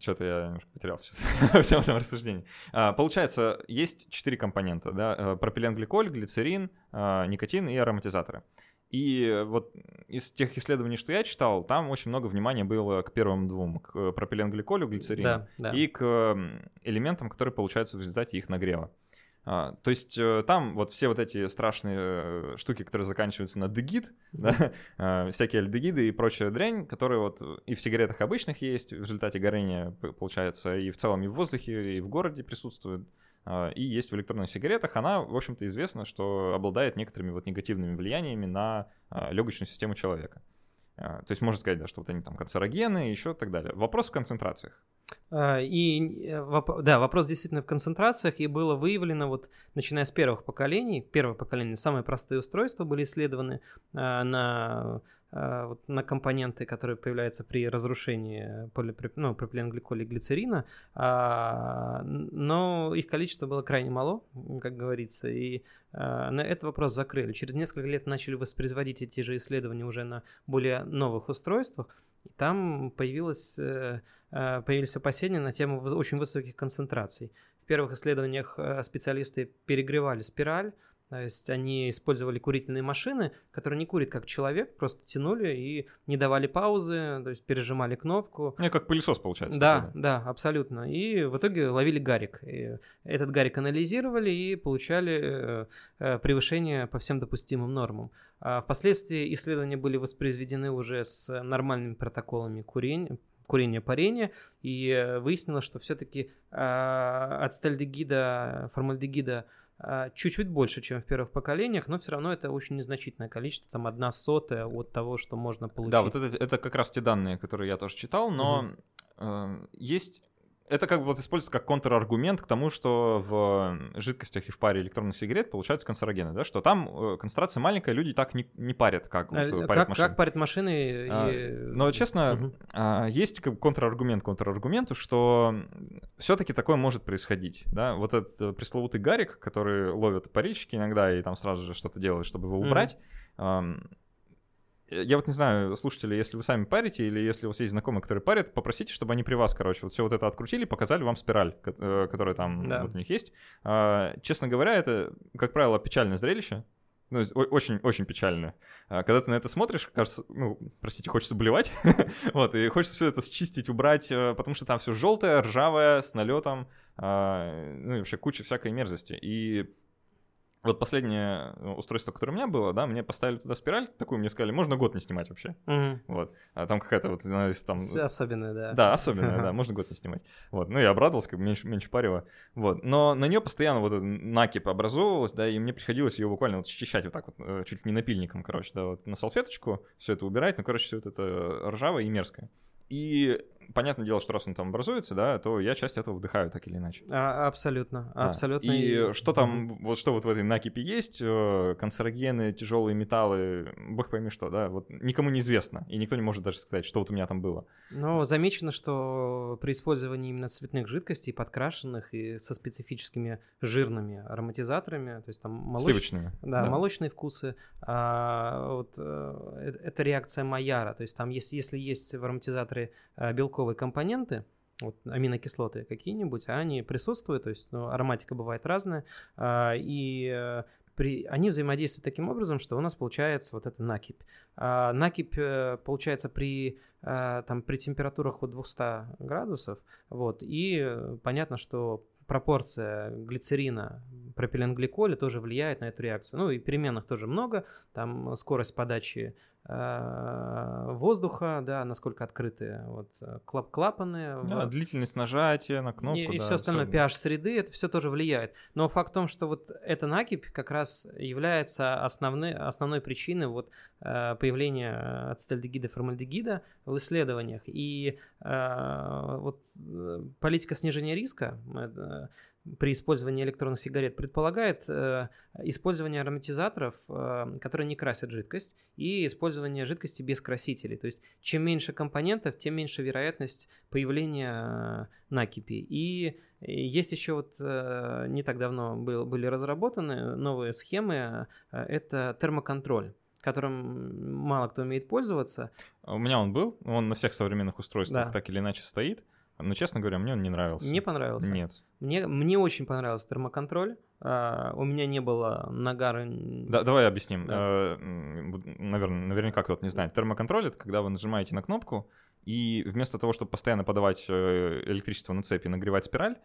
Что-то я немножко потерялся сейчас во всем этом рассуждении. А, получается, есть четыре компонента, да, пропиленгликоль, глицерин, никотин и ароматизаторы. И вот из тех исследований, что я читал, там очень много внимания было к первым двум, к пропиленгликолю, глицерину, да, да. и к элементам, которые получаются в результате их нагрева. То есть там вот все вот эти страшные штуки, которые заканчиваются на дегид, mm-hmm. да, всякие альдегиды и прочая дрянь, которые вот и в сигаретах обычных есть, в результате горения получается, и в целом и в воздухе, и в городе присутствует. И есть в электронных сигаретах, она, в общем-то, известна, что обладает некоторыми вот негативными влияниями на легочную систему человека. То есть можно сказать, да, что вот они там канцерогены и еще так далее. Вопрос в концентрациях. И, да, вопрос действительно в концентрациях, и было выявлено, вот, начиная с первых поколений, первое поколение, самые простые устройства были исследованы на, на компоненты, которые появляются при разрушении полипри, ну, пропиленгликоля и глицерина, но их количество было крайне мало, как говорится, и на этот вопрос закрыли. Через несколько лет начали воспроизводить эти же исследования уже на более новых устройствах, и там появилось, появились опасения на тему очень высоких концентраций. В первых исследованиях специалисты перегревали спираль, то есть они использовали курительные машины, которые не курят как человек, просто тянули и не давали паузы, то есть пережимали кнопку. Ну, как пылесос получается. Да, да, абсолютно. И в итоге ловили гарик. И этот гарик анализировали и получали превышение по всем допустимым нормам. Впоследствии исследования были воспроизведены уже с нормальными протоколами курения, курение-парение, и выяснилось, что все-таки ацетальдегида, формальдегида чуть-чуть больше, чем в первых поколениях, но все равно это очень незначительное количество, там одна сотая от того, что можно получить. Да, вот это, это как раз те данные, которые я тоже читал, но угу. есть... Это как бы вот используется как контраргумент к тому, что в жидкостях и в паре электронных сигарет получаются канцерогены, да, что там концентрация маленькая, люди так не, не парят, как а, вот, парят как, машины. Как парят машины? И... А, но, честно, угу. а, есть как бы контраргумент к контраргументу, что все-таки такое может происходить, да, вот этот пресловутый гарик, который ловят парильщики иногда и там сразу же что-то делают, чтобы его убрать, угу. а, я вот не знаю, слушатели, если вы сами парите или если у вас есть знакомые, которые парят, попросите, чтобы они при вас, короче, вот все вот это открутили, показали вам спираль, которая там да. вот у них есть. Честно говоря, это, как правило, печальное зрелище. Ну, очень-очень печально. Когда ты на это смотришь, кажется, ну, простите, хочется блевать, вот, и хочется все это счистить, убрать, потому что там все желтое, ржавое, с налетом, ну, и вообще куча всякой мерзости. И вот последнее устройство, которое у меня было, да, мне поставили туда спираль такую, мне сказали, можно год не снимать вообще. Угу. Вот. А там какая-то вот... Там... Особенная, да. Да, особенная, да, можно год не снимать. Вот. Ну, я обрадовался, как бы меньше, меньше парило. Вот. Но на нее постоянно вот накипь образовывалась, да, и мне приходилось ее буквально вот счищать вот так вот, чуть ли не напильником, короче, да, вот на салфеточку все это убирать, ну, короче, все это ржавое и мерзкое. И понятное дело, что раз он там образуется, да, то я часть этого вдыхаю так или иначе. А, абсолютно, да. абсолютно. И, и что там, mm-hmm. вот что вот в этой накипи есть, канцерогены, тяжелые металлы, бог пойми что, да, вот никому не известно, и никто не может даже сказать, что вот у меня там было. Но замечено, что при использовании именно цветных жидкостей, подкрашенных и со специфическими жирными ароматизаторами, то есть там молоч... да, да. молочные вкусы, а, вот, э, это реакция Майяра, то есть там есть, если есть в ароматизаторе белковые компоненты, вот аминокислоты какие-нибудь, они присутствуют, то есть ну, ароматика бывает разная, а, и а, при, они взаимодействуют таким образом, что у нас получается вот эта накипь. А, накипь а, получается при, а, там, при температурах от двухсот градусов, вот, и понятно, что пропорция глицерина, пропиленгликоля тоже влияет на эту реакцию. Ну и переменных тоже много, там скорость подачи э, воздуха, да, насколько открыты вот, клап-клапаны. Да, вот. Длительность нажатия на кнопку. И, да, и все остальное, пэ аш среды, это все тоже влияет. Но факт в том, что вот эта накипь как раз является основной, основной причиной вот, появления ацетальдегида и формальдегида в исследованиях. И э, вот политика снижения риска при использовании электронных сигарет предполагает э, использование ароматизаторов, э, которые не красят жидкость, и использование жидкости без красителей. То есть чем меньше компонентов, тем меньше вероятность появления э, накипи. И есть еще вот э, не так давно был, были разработаны новые схемы. Э, это термоконтроль, которым мало кто умеет пользоваться. У меня он был, он на всех современных устройствах да. так или иначе стоит. Но, честно говоря, мне он не нравился. Не понравился? Нет. Мне, мне очень понравился термоконтроль. Uh, у меня не было нагара... Да, давай объясним. Да. Uh, наверное, наверняка кто-то не знает. Термоконтроль — это когда вы нажимаете на кнопку, и вместо того, чтобы постоянно подавать электричество на цепь и нагревать спираль,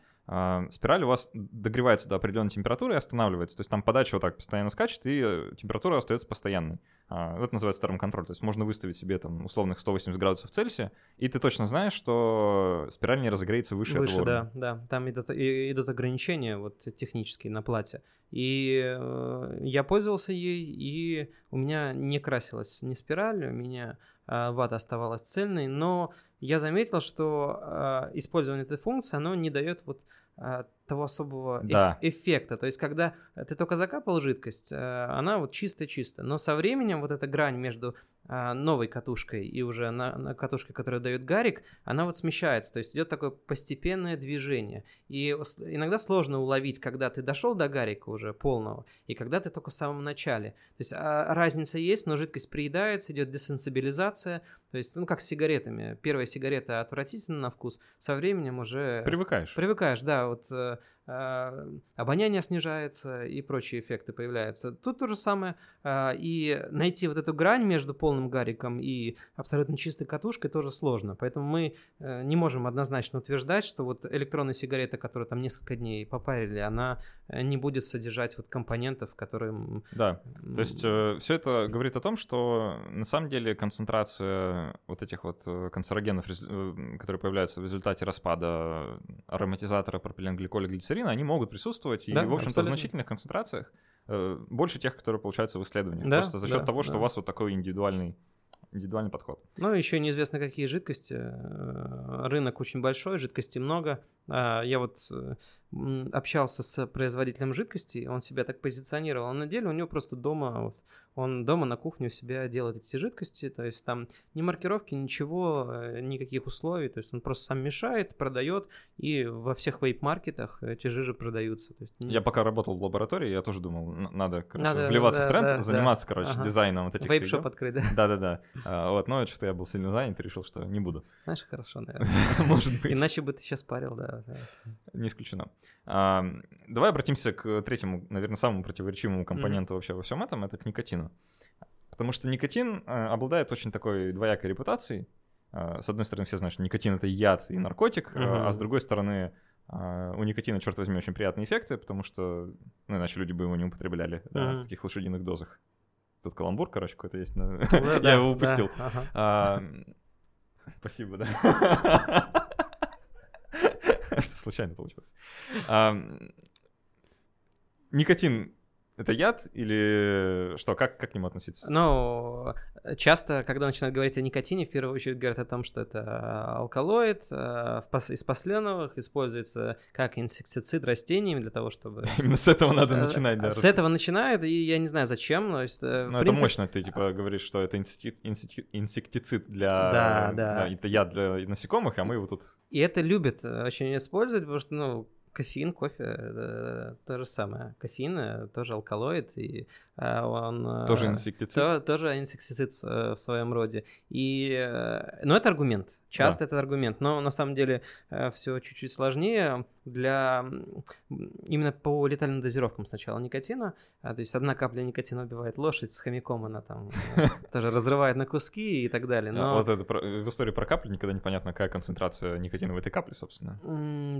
спираль у вас догревается до определенной температуры и останавливается. То есть там подача вот так постоянно скачет, и температура остается постоянной. Это называется термоконтроль. То есть можно выставить себе там условных сто восемьдесят градусов Цельсия, и ты точно знаешь, что спираль не разогреется выше, выше этого уровня. Выше, да, да. Там идут, идут ограничения вот, технические на плате. И э, я пользовался ей, и у меня не красилась ни спираль, у меня э, вата оставалась цельной, но я заметил, что э, использование этой функции, оно не дает вот э, того особого да. эф- эффекта. То есть, когда ты только закапал жидкость, э, она вот чистая-чистая. Но со временем вот эта грань между э, новой катушкой и уже на, на катушкой, которую дает гарик, она вот смещается. То есть, идет такое постепенное движение. И иногда сложно уловить, когда ты дошел до гарика уже полного, и когда ты только в самом начале. То есть, а, разница есть, но жидкость приедается, идет десенсибилизация. То есть, ну, как с сигаретами. Первая сигарета отвратительна на вкус, со временем уже... Привыкаешь. Привыкаешь, да, вот э, э, обоняние снижается и прочие эффекты появляются. Тут то же самое. Э, и найти вот эту грань между полным гариком и абсолютно чистой катушкой тоже сложно. Поэтому мы э, не можем однозначно утверждать, что вот электронная сигарета, которую там несколько дней попарили, она не будет содержать вот компонентов, которые... Да, то есть э, все это говорит о том, что на самом деле концентрация вот этих вот канцерогенов, которые появляются в результате распада ароматизатора пропиленгликоля и глицерина, они могут присутствовать да, и, в общем-то, абсолютно. В значительных концентрациях, больше тех, которые получаются в исследованиях, да, просто за счет да, того, что да. у вас вот такой индивидуальный индивидуальный подход. Ну, еще неизвестно, какие жидкости. Рынок очень большой, жидкостей много. Я вот общался с производителем жидкостей, он себя так позиционировал. А на деле у него просто дома, вот, он дома на кухне у себя делает эти жидкости, то есть там ни маркировки, ничего, никаких условий, то есть он просто сам мешает, продает, и во всех вейп-маркетах эти жижи продаются. То есть... Я пока работал в лаборатории, я тоже думал, надо, короче, надо вливаться да, в тренд, да, заниматься, да. короче, ага. дизайном вот этих всех. Вейп-шоп открыть, да? Да-да-да. А, вот, но что-то я был сильно занят, решил, что не буду. Знаешь, хорошо, наверное. Может быть. Иначе бы ты сейчас парил, да. Не исключено. А, давай обратимся к третьему, наверное, самому противоречивому компоненту mm-hmm. вообще во всем этом, это к никотину. Потому что никотин а, обладает очень такой двоякой репутацией. А, с одной стороны, все знают, что никотин — это яд и наркотик, mm-hmm. а с другой стороны, а, у никотина, черт возьми, очень приятные эффекты, потому что, ну, иначе люди бы его не употребляли mm-hmm. да, в таких лошадиных дозах. Тут каламбур, короче, какой-то есть, но я его упустил. Спасибо, да. Случайно получилось. А, никотин — это яд или что? Как, как к нему относиться? Ну, часто, когда начинают говорить о никотине, в первую очередь говорят о том, что это алкалоид, из последовых используется как инсектицид растениями для того, чтобы... Именно с этого надо начинать, да? С этого начинают, и я не знаю, зачем. Но это мощно, ты типа говоришь, что это инсектицид для... Да, да. Это яд для насекомых, а мы его тут... И это любят очень использовать, потому что, ну, кофеин, кофе, это то же самое. Кофеин тоже алкалоид, и он... Тоже инсектицид. То, тоже инсектицид в своем роде. И, ну, это аргумент. Часто да. этот аргумент. Но на самом деле все чуть-чуть сложнее. Для именно по летальным дозировкам сначала никотина, а, то есть одна капля никотина убивает лошадь, с хомяком она там тоже разрывает на куски и так далее. Но... Вот это в истории про капли никогда непонятно, какая концентрация никотина в этой капле, собственно.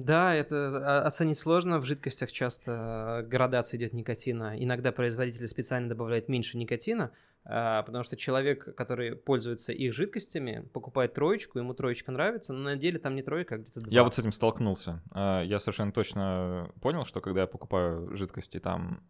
Да, это оценить сложно, в жидкостях часто градация идет никотина, иногда производители специально добавляют меньше никотина, потому что человек, который пользуется их жидкостями, покупает троечку, ему троечка нравится, но на деле там не тройка, а где-то два. Я вот с этим столкнулся. Я совершенно точно понял, что когда я покупаю жидкости, там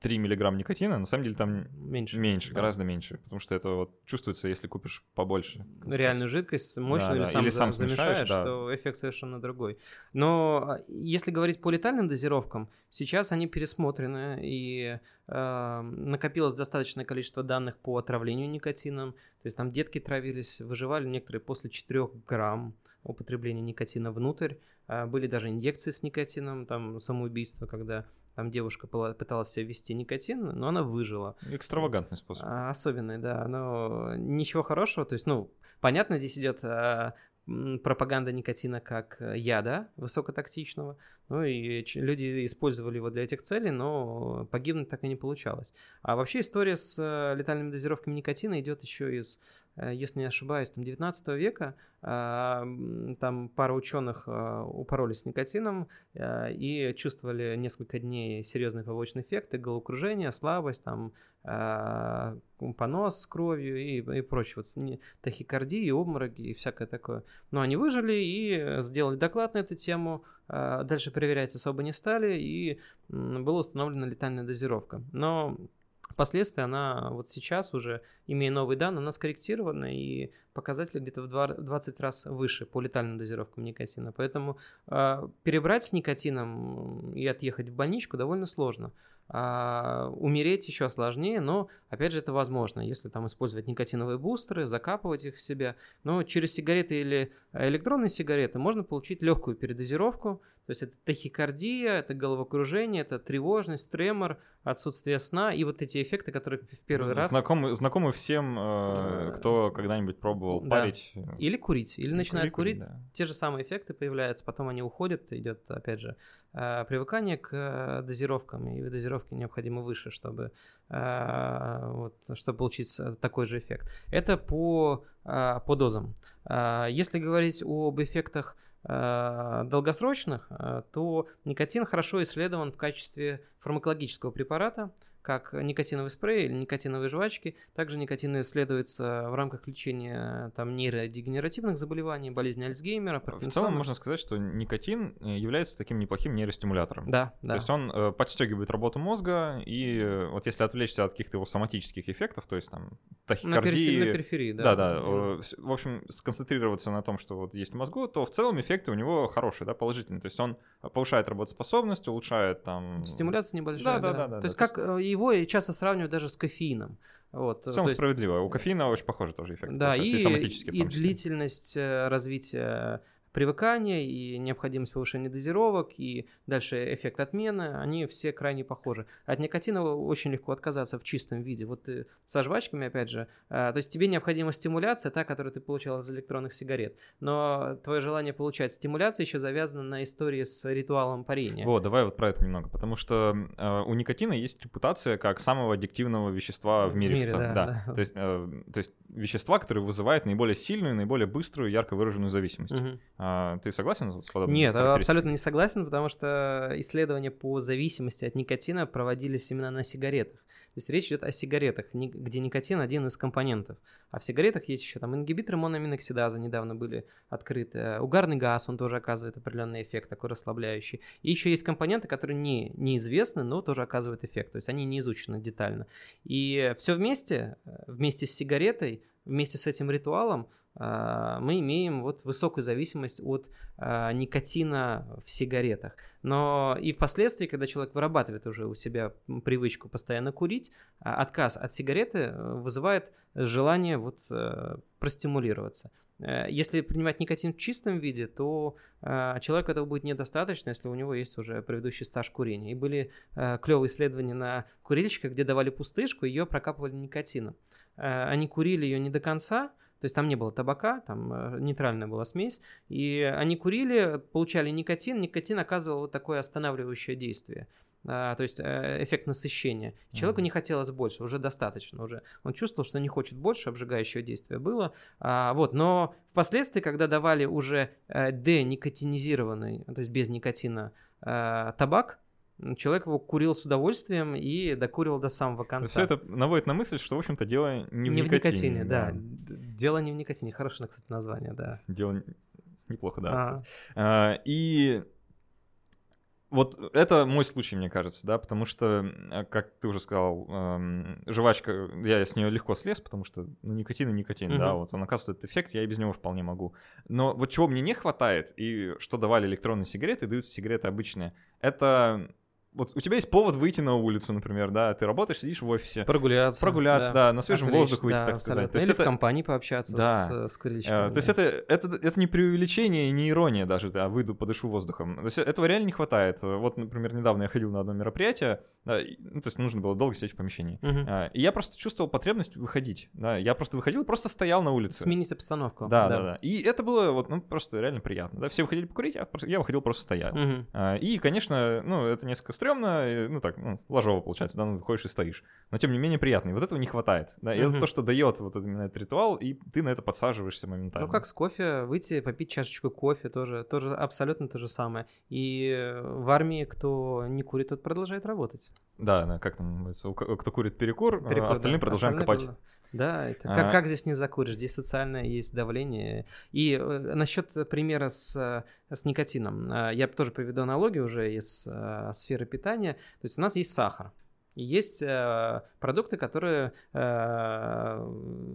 три миллиграмма никотина, на самом деле там меньше, меньше да. гораздо меньше, потому что это вот чувствуется, если купишь побольше. Реальную жидкость, мощную, да, или, да. Сам или сам замешаешь, да. то эффект совершенно другой. Но если говорить по летальным дозировкам, сейчас они пересмотрены, и э, накопилось достаточное количество данных по отравлению никотином, то есть там детки травились, выживали некоторые после четырех грамм употребления никотина внутрь, э, были даже инъекции с никотином, там самоубийство, когда... Там девушка пыталась себя ввести никотин, но она выжила. Экстравагантный способ. Особенный, да. Но ничего хорошего. То есть, ну, понятно, здесь идет пропаганда никотина как яда высокотоксичного. Ну и люди использовали его для этих целей, но погибнуть так и не получалось. А вообще история с летальными дозировками никотина идет еще из... если не ошибаюсь, там девятнадцатого века, там пара ученых упоролись с никотином и чувствовали несколько дней серьезные побочные эффекты, головокружение, слабость, там, понос с кровью и, и прочее, вот, тахикардии, обмороки и всякое такое. Но они выжили и сделали доклад на эту тему, дальше проверять особо не стали, и была установлена летальная дозировка. Но... Впоследствии она вот сейчас уже, имея новые данные, она скорректирована, и показатели где-то в двадцать раз выше по летальным дозировкам никотина. Поэтому э, перебрать с никотином и отъехать в больничку довольно сложно. А, умереть еще сложнее, но, опять же, это возможно, если там использовать никотиновые бустеры, закапывать их в себя. Но через сигареты или электронные сигареты можно получить легкую передозировку. То есть это тахикардия, это головокружение, это тревожность, тремор, отсутствие сна и вот эти эффекты, которые в первый раз... Знакомы, знакомы всем, э, кто когда-нибудь пробовал да. парить. Или курить, или, или начинают курить, курить да. те же самые эффекты появляются, потом они уходят, идет, опять же, э, привыкание к э, дозировкам, и дозировки необходимо выше, чтобы, э, вот, чтобы получить такой же эффект. Это по, э, по дозам. Э, если говорить об эффектах долгосрочных, то никотин хорошо исследован в качестве фармакологического препарата. как никотиновый спрей или никотиновые жвачки. Также никотин исследуется в рамках лечения там, нейродегенеративных заболеваний, болезни Альцгеймера, Паркинсона. В целом можно сказать, что никотин является таким неплохим нейростимулятором. Да, да. То есть он э, подстегивает работу мозга, и э, вот если отвлечься от каких-то его соматических эффектов, то есть там тахикардии... На, перифер... на периферии, да. Да, да. Э, в общем, сконцентрироваться на том, что вот есть в мозгу, то в целом эффекты у него хорошие, да, положительные. То есть он повышает работоспособность, улучшает там... Стимуляция небольшая. Да, да, да. да, да то да, есть да, как... То есть... Его часто сравнивают даже с кофеином. Вот, в целом есть... справедливо. У кофеина очень похожий тоже эффект. Да, и, и, и длительность развития привыкания, и необходимость повышения дозировок, и дальше эффект отмены, они все крайне похожи. От никотина очень легко отказаться в чистом виде. Вот со жвачками, опять же, то есть тебе необходима стимуляция, та, которую ты получал из электронных сигарет, но твое желание получать стимуляцию еще завязано на истории с ритуалом парения. Вот, давай вот про это немного, потому что э, у никотина есть репутация как самого аддиктивного вещества в мире. В мире в целом. Да, да. Да. То есть, э, то есть вещества, которые вызывают наиболее сильную, наиболее быструю, ярко выраженную зависимость. Угу. Ты согласен с подобным? Нет, абсолютно не согласен, потому что исследования по зависимости от никотина проводились именно на сигаретах. То есть речь идет о сигаретах, где никотин один из компонентов. А в сигаретах есть еще там ингибиторы моноаминоксидаза, недавно были открыты. Угарный газ, он тоже оказывает определенный эффект, такой расслабляющий. И еще есть компоненты, которые не, неизвестны, но тоже оказывают эффект. То есть они не изучены детально. И все вместе, вместе с сигаретой, вместе с этим ритуалом, мы имеем вот высокую зависимость от а, никотина в сигаретах. Но и впоследствии, когда человек вырабатывает уже у себя привычку постоянно курить, отказ от сигареты вызывает желание вот простимулироваться. Если принимать никотин в чистом виде, то э, человеку этого будет недостаточно, если у него есть уже предыдущий стаж курения. И были э, клевые исследования на курильщиках, где давали пустышку, ее прокапывали никотином. Э, они курили ее не до конца, то есть там не было табака, там э, нейтральная была смесь, и они курили, получали никотин, никотин оказывал вот такое останавливающее действие. А, то есть э, эффект насыщения. Человеку mm-hmm. не хотелось больше, уже достаточно. Уже. Он чувствовал, что не хочет больше, обжигающего действия было. А, вот. Но впоследствии, когда давали уже э, деникотинизированный, то есть без никотина, э, табак, человек его курил с удовольствием и докурил до самого конца. Все это наводит на мысль, что, в общем-то, дело не в не никотине. Не в никотине, да. да. Дело не в никотине. Хорошее, кстати, название, да. Дело неплохо, да. А. А, и... Вот это мой случай, мне кажется, да, потому что, как ты уже сказал, эм, жвачка, я с нее легко слез, потому что ну, никотин и никотин, mm-hmm. да, вот он оказывает этот эффект, я и без него вполне могу. Но вот чего мне не хватает, и что давали электронные сигареты, дают сигареты обычные, это... Вот у тебя есть повод выйти на улицу, например, да, ты работаешь, сидишь в офисе. Прогуляться. Прогуляться, да, да на свежем Отлично, воздухе выйти, да, так абсолютно. Сказать. То есть Или это... в компании пообщаться да. с, с курильщиками. А, да. То есть это, это, это не преувеличение и не ирония даже, да, выйду, подышу воздухом. То есть этого реально не хватает. Вот, например, недавно я ходил на одно мероприятие, да, и, ну, то есть нужно было долго сидеть в помещении. Угу. А, и я просто чувствовал потребность выходить, да, я просто выходил, просто стоял на улице. Сменить обстановку. Да, да, да. да. И это было вот, ну, просто реально приятно. Да, все выходили покурить, а я выходил просто стоял. Угу. А, и, конечно, ну, это несколько стрёмно, ну так, ну, ложово получается, да, ну, выходишь и стоишь. Но, тем не менее, приятно. И вот этого не хватает. Да, и mm-hmm. это то, что дает вот именно этот ритуал, и ты на это подсаживаешься моментально. Ну, как с кофе, выйти, попить чашечку кофе, тоже, тоже абсолютно то же самое. И в армии кто не курит, тот продолжает работать. Да, да, как там называется, кто курит перекур, перекур остальные да, продолжаем копать. Было. Да, это а... как, как здесь не закуришь? Здесь социальное есть давление. И насчет примера с, с никотином. Я тоже приведу аналогию уже из сферы питания. То есть у нас есть сахар. И есть э, продукты, которые э,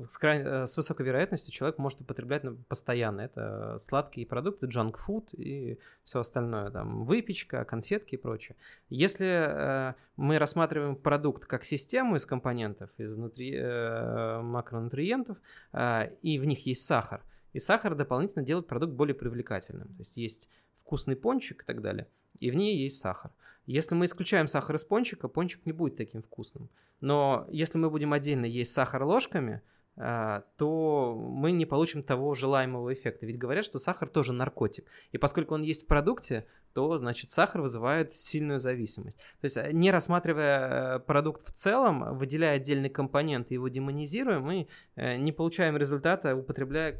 с, край... с высокой вероятностью человек может употреблять постоянно. Это сладкие продукты, джанк-фуд и все остальное. Там выпечка, конфетки и прочее. Если э, мы рассматриваем продукт как систему из компонентов, из нутри... э, макронутриентов, э, и в них есть сахар, и сахар дополнительно делает продукт более привлекательным. То есть есть вкусный пончик и так далее, и в ней есть сахар. Если мы исключаем сахар из пончика, пончик не будет таким вкусным. Но если мы будем отдельно есть сахар ложками, то мы не получим того желаемого эффекта. Ведь говорят, что сахар тоже наркотик. И поскольку он есть в продукте, то, значит, сахар вызывает сильную зависимость. То есть, не рассматривая продукт в целом, выделяя отдельный компонент и его демонизируя, мы не получаем результата, употребляя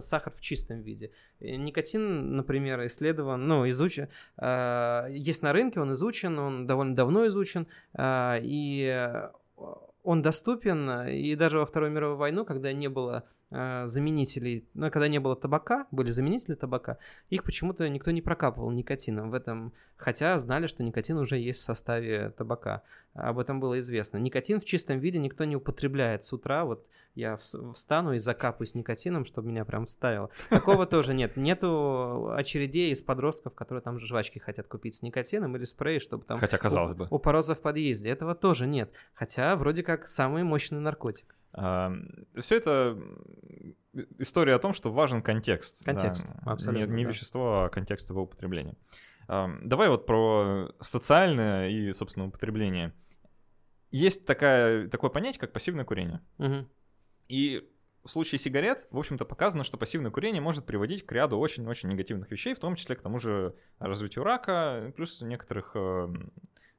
сахар в чистом виде. Никотин, например, исследован, ну, изучен, есть на рынке, он изучен, он довольно давно изучен, и он доступен, и даже во Вторую мировую войну, когда не было э, заменителей, ну, когда не было табака, были заменители табака, их почему-то никто не прокапывал никотином в этом, хотя знали, что никотин уже есть в составе табака, об этом было известно. Никотин в чистом виде никто не употребляет с утра, вот я встану и закапаюсь никотином, чтобы меня прям вставило. Такого тоже нет, нету очередей из подростков, которые там жвачки хотят купить с никотином или спрей, чтобы там... Хотя, казалось бы. У пороза в подъезде, этого тоже нет, хотя вроде как как самый мощный наркотик. А, все это история о том, что важен контекст. Контекст, да. Абсолютно. Не, не да. вещество, а контекст его употребления. А, давай вот про социальное и, собственно, употребление. Есть такая, такое понятие, как пассивное курение. Угу. И в случае сигарет, в общем-то, показано, что пассивное курение может приводить к ряду очень-очень негативных вещей, в том числе к тому же развитию рака, плюс некоторых...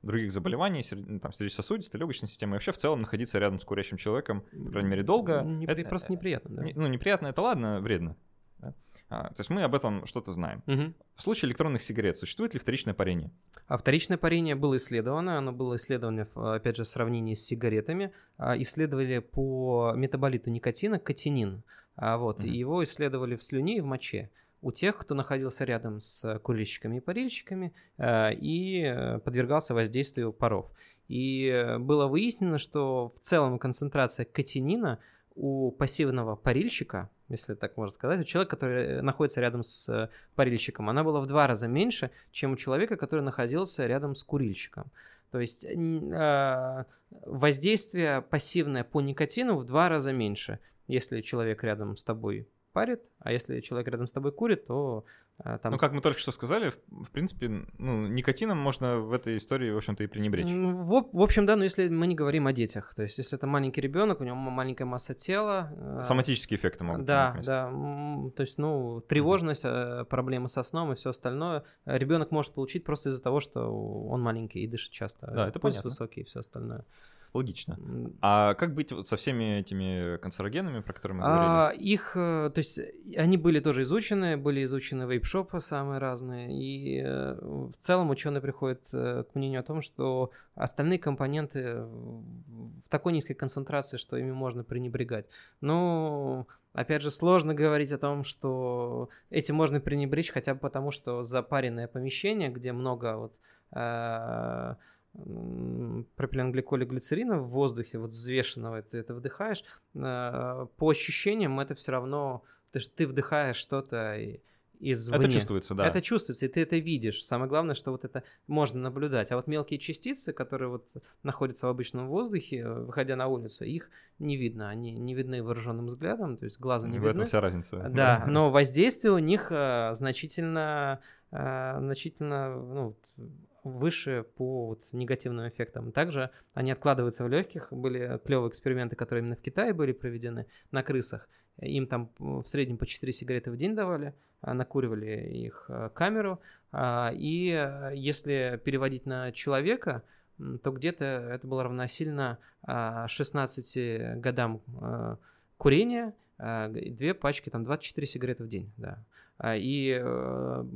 других заболеваний, там, сердечно-сосудистой, легочной системы, и вообще в целом находиться рядом с курящим человеком, по крайней мере, долго. Не, это просто неприятно. Да? Не, ну, неприятно, это ладно, вредно. Да? А, то есть мы об этом что-то знаем. Угу. В случае электронных сигарет существует ли вторичное парение? А вторичное парение было исследовано, оно было исследовано, опять же, в сравнении с сигаретами. Исследовали по метаболиту никотина катенин, вот, угу. и его исследовали в слюне и в моче у тех, кто находился рядом с курильщиками и парильщиками э, и подвергался воздействию паров. И было выяснено, что в целом концентрация катенина у пассивного парильщика, если так можно сказать, у человека, который находится рядом с парильщиком, она была в два раза меньше, чем у человека, который находился рядом с курильщиком. То есть э, воздействие пассивное по никотину в два раза меньше, если человек рядом с тобой парит, а если человек рядом с тобой курит, то а, там... Ну, как мы только что сказали, в, в принципе, ну, никотином можно в этой истории, в общем-то, и пренебречь. В, в общем, да, но если мы не говорим о детях, то есть если это маленький ребенок, у него маленькая масса тела... Соматические эффекты могут быть. Да, да, то есть, ну, тревожность, mm-hmm. проблемы со сном и все остальное ребенок может получить просто из-за того, что он маленький и дышит часто. Да, это понятно. Пульс высокий и все остальное. Логично. А как быть вот со всеми этими канцерогенами, про которые мы говорили? А, их, то есть, они были тоже изучены, были изучены вейп-шопы самые разные, и в целом ученые приходят к мнению о том, что остальные компоненты в такой низкой концентрации, что ими можно пренебрегать. Но... Опять же, сложно говорить о том, что этим можно пренебречь, хотя бы потому, что запаренное помещение, где много вот э- пропиленгликоля глицерина в воздухе, вот взвешенного, ты это вдыхаешь, по ощущениям это все равно, ты, ты вдыхаешь что-то извне. Это чувствуется, да. Это чувствуется, и ты это видишь. Самое главное, что вот это можно наблюдать. А вот мелкие частицы, которые вот находятся в обычном воздухе, выходя на улицу, их не видно, они не видны вооруженным взглядом, то есть глаза не видны. В этом вся разница. Да, но воздействие у них значительно, значительно, ну, выше по вот негативным эффектам. Также они откладываются в легких. Были клевые эксперименты, которые именно в Китае были проведены на крысах. Им там в среднем по четыре сигареты в день давали, накуривали их камеру. И если переводить на человека, то где-то это было равносильно шестнадцати годам курения, две пачки, там двадцать четыре сигареты в день. Да. И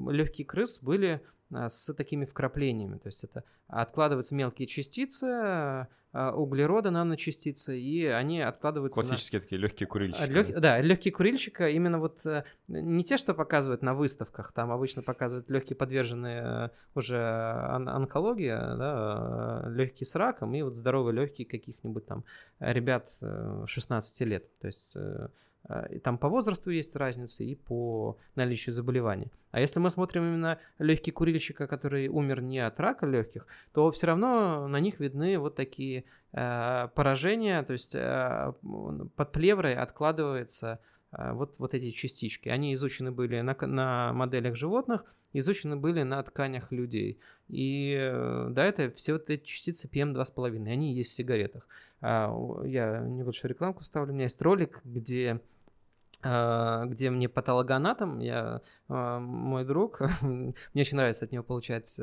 легкие крыс были с такими вкраплениями, то есть это откладываются мелкие частицы углерода, наночастицы, и они откладываются... Классические на... такие легкие курильщики. Лег... Да, легкие курильщика, именно вот не те, что показывают на выставках, там обычно показывают легкие подверженные уже он- онкологии, да, легкие с раком, и вот здоровые легкие каких-нибудь там ребят шестнадцати лет, то есть... И там по возрасту есть разница и по наличию заболеваний. А если мы смотрим именно легкие курильщика, который умер не от рака легких, то все равно на них видны вот такие э, поражения, то есть э, под плеврой откладывается вот, вот эти частички. Они изучены были на, на моделях животных, изучены были на тканях людей. И да, это все вот эти частицы пи эм два и пять, они есть в сигаретах. Я небольшую рекламку вставлю, у меня есть ролик, где... где мне патологоанатом, я, мой друг, мне очень нравится от него получать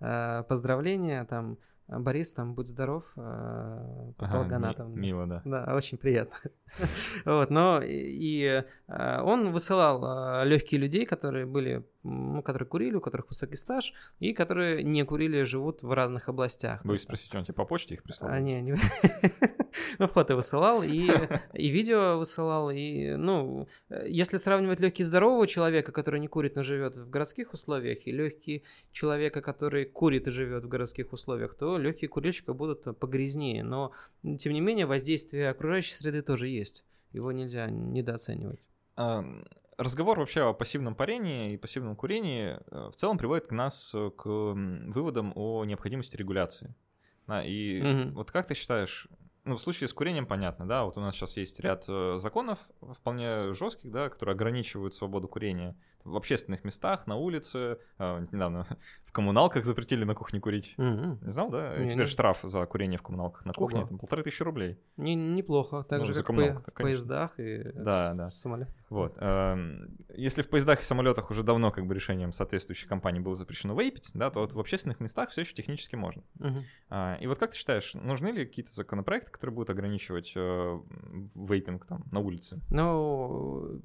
поздравления, там, Борис, там, будь здоров, патологоанатом. Ага, мило, да. Да, очень приятно. Вот, но и он высылал легкие людей, которые были, ну, которые курили, у которых высокий стаж, и которые не курили, живут в разных областях. Боюсь спросить, он тебе по почте их прислал? А, не, не... Ну, фото высылал, и, и видео высылал, и, ну, если сравнивать легкие здорового человека, который не курит, но живет в городских условиях, и легкие человека, который курит и живет в городских условиях, то легкие курильщика будут погрязнее, но, тем не менее, воздействие окружающей среды тоже есть, его нельзя недооценивать. Разговор вообще о пассивном парении и пассивном курении в целом приводит к нас к выводам о необходимости регуляции. И угу. вот как ты считаешь... Ну, в случае с курением понятно, да, вот у нас сейчас есть ряд законов вполне жестких, да, которые ограничивают свободу курения в общественных местах, на улице, э, недавно в коммуналках запретили на кухне курить, mm-hmm. не знал, да, не, теперь не. штраф за курение в коммуналках на кухне, Ого. там, полторы тысячи рублей. Не, неплохо, так ну, же как в поездах и да, в да. самолетах. Вот, э, если в поездах и самолетах уже давно как бы решением соответствующей компании было запрещено вейпить, да, то вот в общественных местах все еще технически можно. Mm-hmm. А, и вот как ты считаешь, нужны ли какие-то законопроекты, которые будут ограничивать э, вейпинг там на улице? Ну,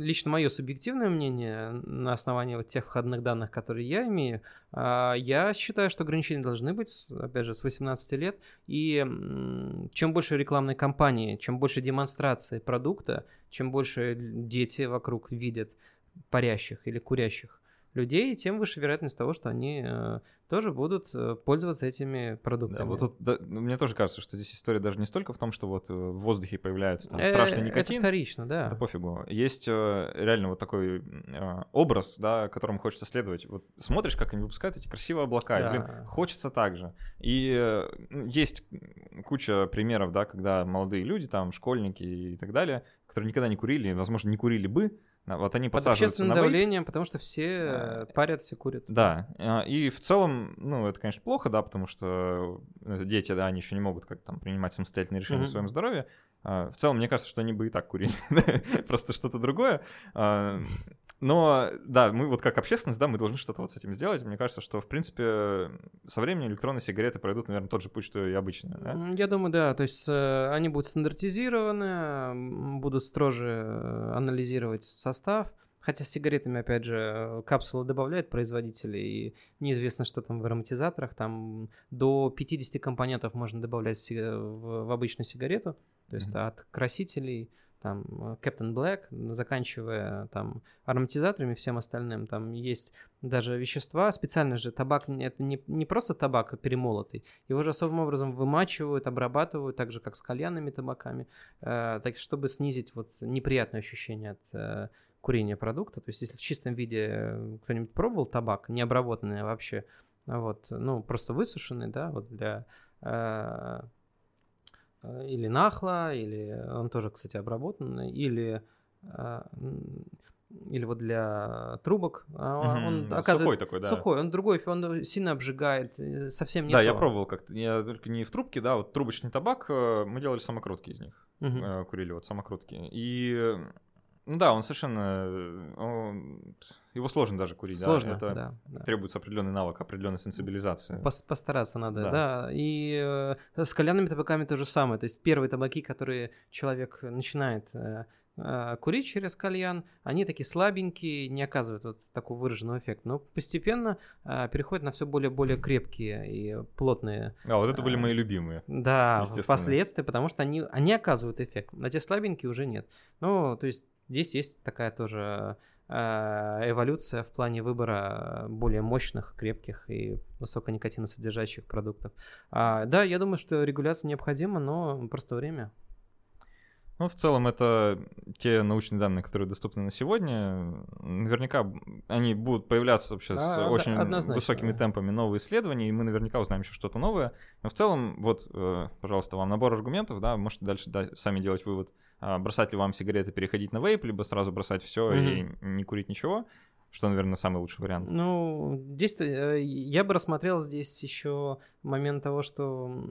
лично мое субъективное мнение на основании вот тех входных данных, которые я имею, э, я считаю, что ограничения должны быть, опять же, с восемнадцати лет. И э, чем больше рекламной кампании, чем больше демонстрации продукта, чем больше дети вокруг видят парящих или курящих людей, тем выше вероятность того, что они э, тоже будут э, пользоваться этими продуктами. Да, вот тут, да, мне тоже кажется, что здесь история даже не столько в том, что вот в воздухе появляется там страшный никотин. Это вторично, да. Это пофигу. Есть э, реально вот такой э, образ, да, которому хочется следовать. Вот смотришь, как они выпускают эти красивые облака, да. и, блин, хочется так же. И э, есть куча примеров, да, когда молодые люди, там, школьники и так далее, которые никогда не курили, возможно, не курили бы, вот они подсаживаются под общественным давлением, потому что все парят, все курят. Да, и в целом, ну, это, конечно, плохо, да, потому что дети, да, они еще не могут как-то там принимать самостоятельные решения mm-hmm. в своем здоровье. В целом, мне кажется, что они бы и так курили, просто что-то другое. Но, да, мы вот как общественность, да, мы должны что-то вот с этим сделать. Мне кажется, что, в принципе, со временем электронные сигареты пройдут, наверное, тот же путь, что и обычные, да? Я думаю, да. То есть они будут стандартизированы, будут строже анализировать состав. Хотя с сигаретами, опять же, капсулы добавляют производители, и неизвестно, что там в ароматизаторах. Там до пятьдесят компонентов можно добавлять в обычную сигарету, то есть mm-hmm. от красителей, там, Captain Black, заканчивая там ароматизаторами и всем остальным, там есть даже вещества, специально же табак, это не, не просто табак перемолотый, его же особым образом вымачивают, обрабатывают, так же, как с кальянными табаками, э, так, чтобы снизить вот неприятное ощущение от э, курения продукта. То есть если в чистом виде кто-нибудь пробовал табак, необработанный вообще, вот, ну, просто высушенный, да, вот для... Э, или нахла, или он тоже, кстати, обработан, или, или вот для трубок. Mm-hmm. Он оказывает... Сухой такой, да. Сухой, он другой, он сильно обжигает, совсем не Да, то. Я пробовал как-то, я только не в трубке, да, вот трубочный табак, мы делали самокрутки из них, mm-hmm. курили вот самокрутки. И, ну да, он совершенно... Он... Его сложно даже курить, сложно, да, это да, да. требуется определенный навык, определенная сенсибилизация. Постараться надо, да. да. И э, с кальянными табаками то же самое. То есть первые табаки, которые человек начинает э, э, курить через кальян, они такие слабенькие, не оказывают вот такого выраженного эффекта. Но постепенно э, переходят на все более-более крепкие и плотные. А, вот это были мои любимые. Да, впоследствии, потому что они, они оказывают эффект, а те слабенькие уже нет. Ну, то есть здесь есть такая тоже... эволюция в плане выбора более мощных, крепких и высоконикотиносодержащих продуктов. А, да, я думаю, что регуляция необходима, но просто время. Ну, в целом, это те научные данные, которые доступны на сегодня. Наверняка они будут появляться вообще с а, очень высокими да. темпами новые исследования, и мы наверняка узнаем еще что-то новое. Но в целом, вот, пожалуйста, вам набор аргументов, да, можете дальше да, сами делать вывод. бросать ли вам сигареты, переходить на вейп, либо сразу бросать все mm-hmm. и не курить ничего, что, наверное, самый лучший вариант. Ну, здесь я бы рассмотрел здесь еще момент того, что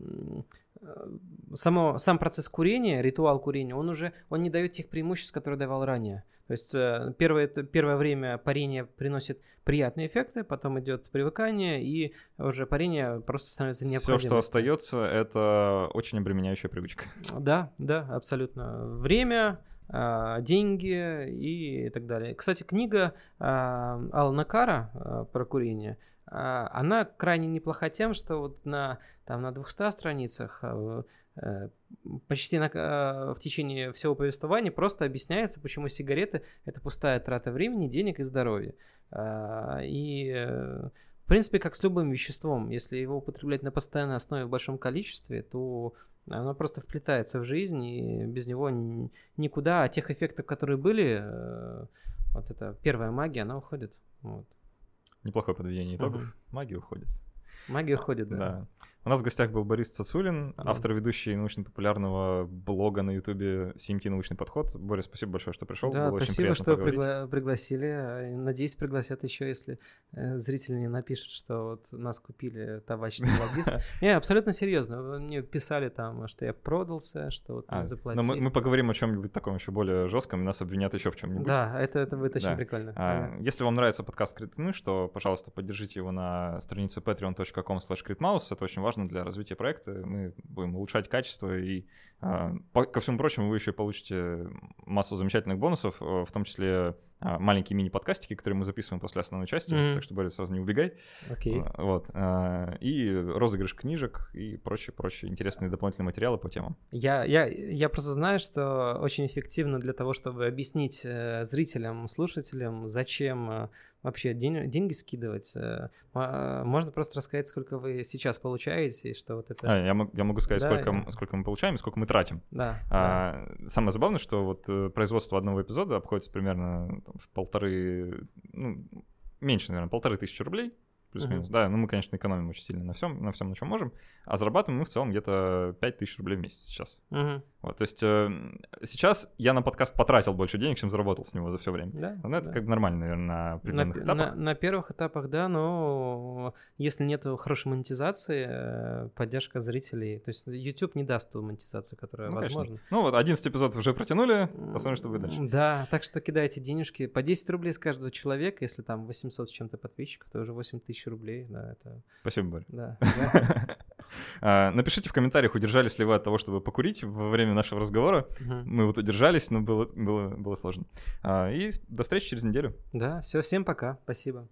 само, сам процесс курения, ритуал курения, он уже он не дает тех преимуществ, которые давал ранее. То есть первое, первое время парение приносит приятные эффекты, потом идет привыкание, и уже парение просто становится необходимым. Все, что остается, это очень обременяющая привычка. Да, да, абсолютно. Время, деньги и так далее. Кстати, книга Аллена Карра про курение, она крайне неплоха тем, что вот на, там, на двухстах страницах почти на, в течение всего повествования просто объясняется, почему сигареты – это пустая трата времени, денег и здоровья. И, в принципе, как с любым веществом, если его употреблять на постоянной основе в большом количестве, то оно просто вплетается в жизнь, и без него никуда. А тех эффектов, которые были, вот эта первая магия, она уходит. Вот. Неплохое подведение итогов. Угу. Магия уходит. Магия уходит, да. да. У нас в гостях был Борис Цацулин, автор и ведущий научно-популярного блога на Ютубе «эс эм тэ-научный подход». Борис, спасибо большое, что пришел. Да, было спасибо, очень приятно что пригла- пригласили. Надеюсь, пригласят еще, если зрители не напишут, что вот нас купили табачный лоббист. Не, абсолютно серьезно. Мне писали там, что я продался, что вот мне заплатили. Но мы поговорим о чем-нибудь таком еще более жестком, нас обвинят еще в чем-нибудь. Да, это будет очень прикольно. Если вам нравится подкаст «Крит-мыш», то, пожалуйста, поддержите его на странице патреон точка ком слэш критмаус. Это очень важно для развития проекта, мы будем улучшать качество, и э, по, ко всему прочему вы еще получите массу замечательных бонусов, в том числе э, маленькие мини-подкастики, которые мы записываем после основной части, mm-hmm. так что, Борис, сразу не убегай. Okay. Вот, э, и розыгрыш книжек и прочие-прочие интересные дополнительные материалы по темам. Я, я, я просто знаю, что очень эффективно для того, чтобы объяснить э, зрителям, слушателям, зачем э, вообще день, деньги скидывать. Можно просто рассказать, сколько вы сейчас получаете, и что вот это... А, я, могу, я могу сказать, да, сколько, я... сколько мы получаем и сколько мы тратим. Да, а, да. Самое забавное, что вот производство одного эпизода обходится примерно там, в полторы... Ну, меньше, наверное, полторы тысячи рублей, плюс-минус. Угу. Да, ну мы, конечно, экономим очень сильно на всем, на всем, на чем можем, а зарабатываем мы в целом где-то пять тысяч рублей в месяц сейчас. Угу. Вот, то есть э, сейчас я на подкаст потратил больше денег, чем заработал с него за все время. Да, но это да. как бы нормально, наверное, на определенных на, этапах. На, на первых этапах, да, но если нет хорошей монетизации, поддержка зрителей, то есть YouTube не даст ту монетизацию, которая ну, возможна. Конечно. Ну вот, одиннадцать эпизодов уже протянули, посмотрим, что будет дальше. Да, так что кидайте денежки по десять рублей с каждого человека, если там восемьсот с чем-то подписчиков, то уже восемь тысяч рублей. Да, это... Спасибо, Боря. Да, напишите в комментариях, удержались ли вы от того, чтобы покурить во время нашего разговора. Угу. Мы вот удержались, но было, было, было сложно. И до встречи через неделю. Да, все, всем пока. Спасибо.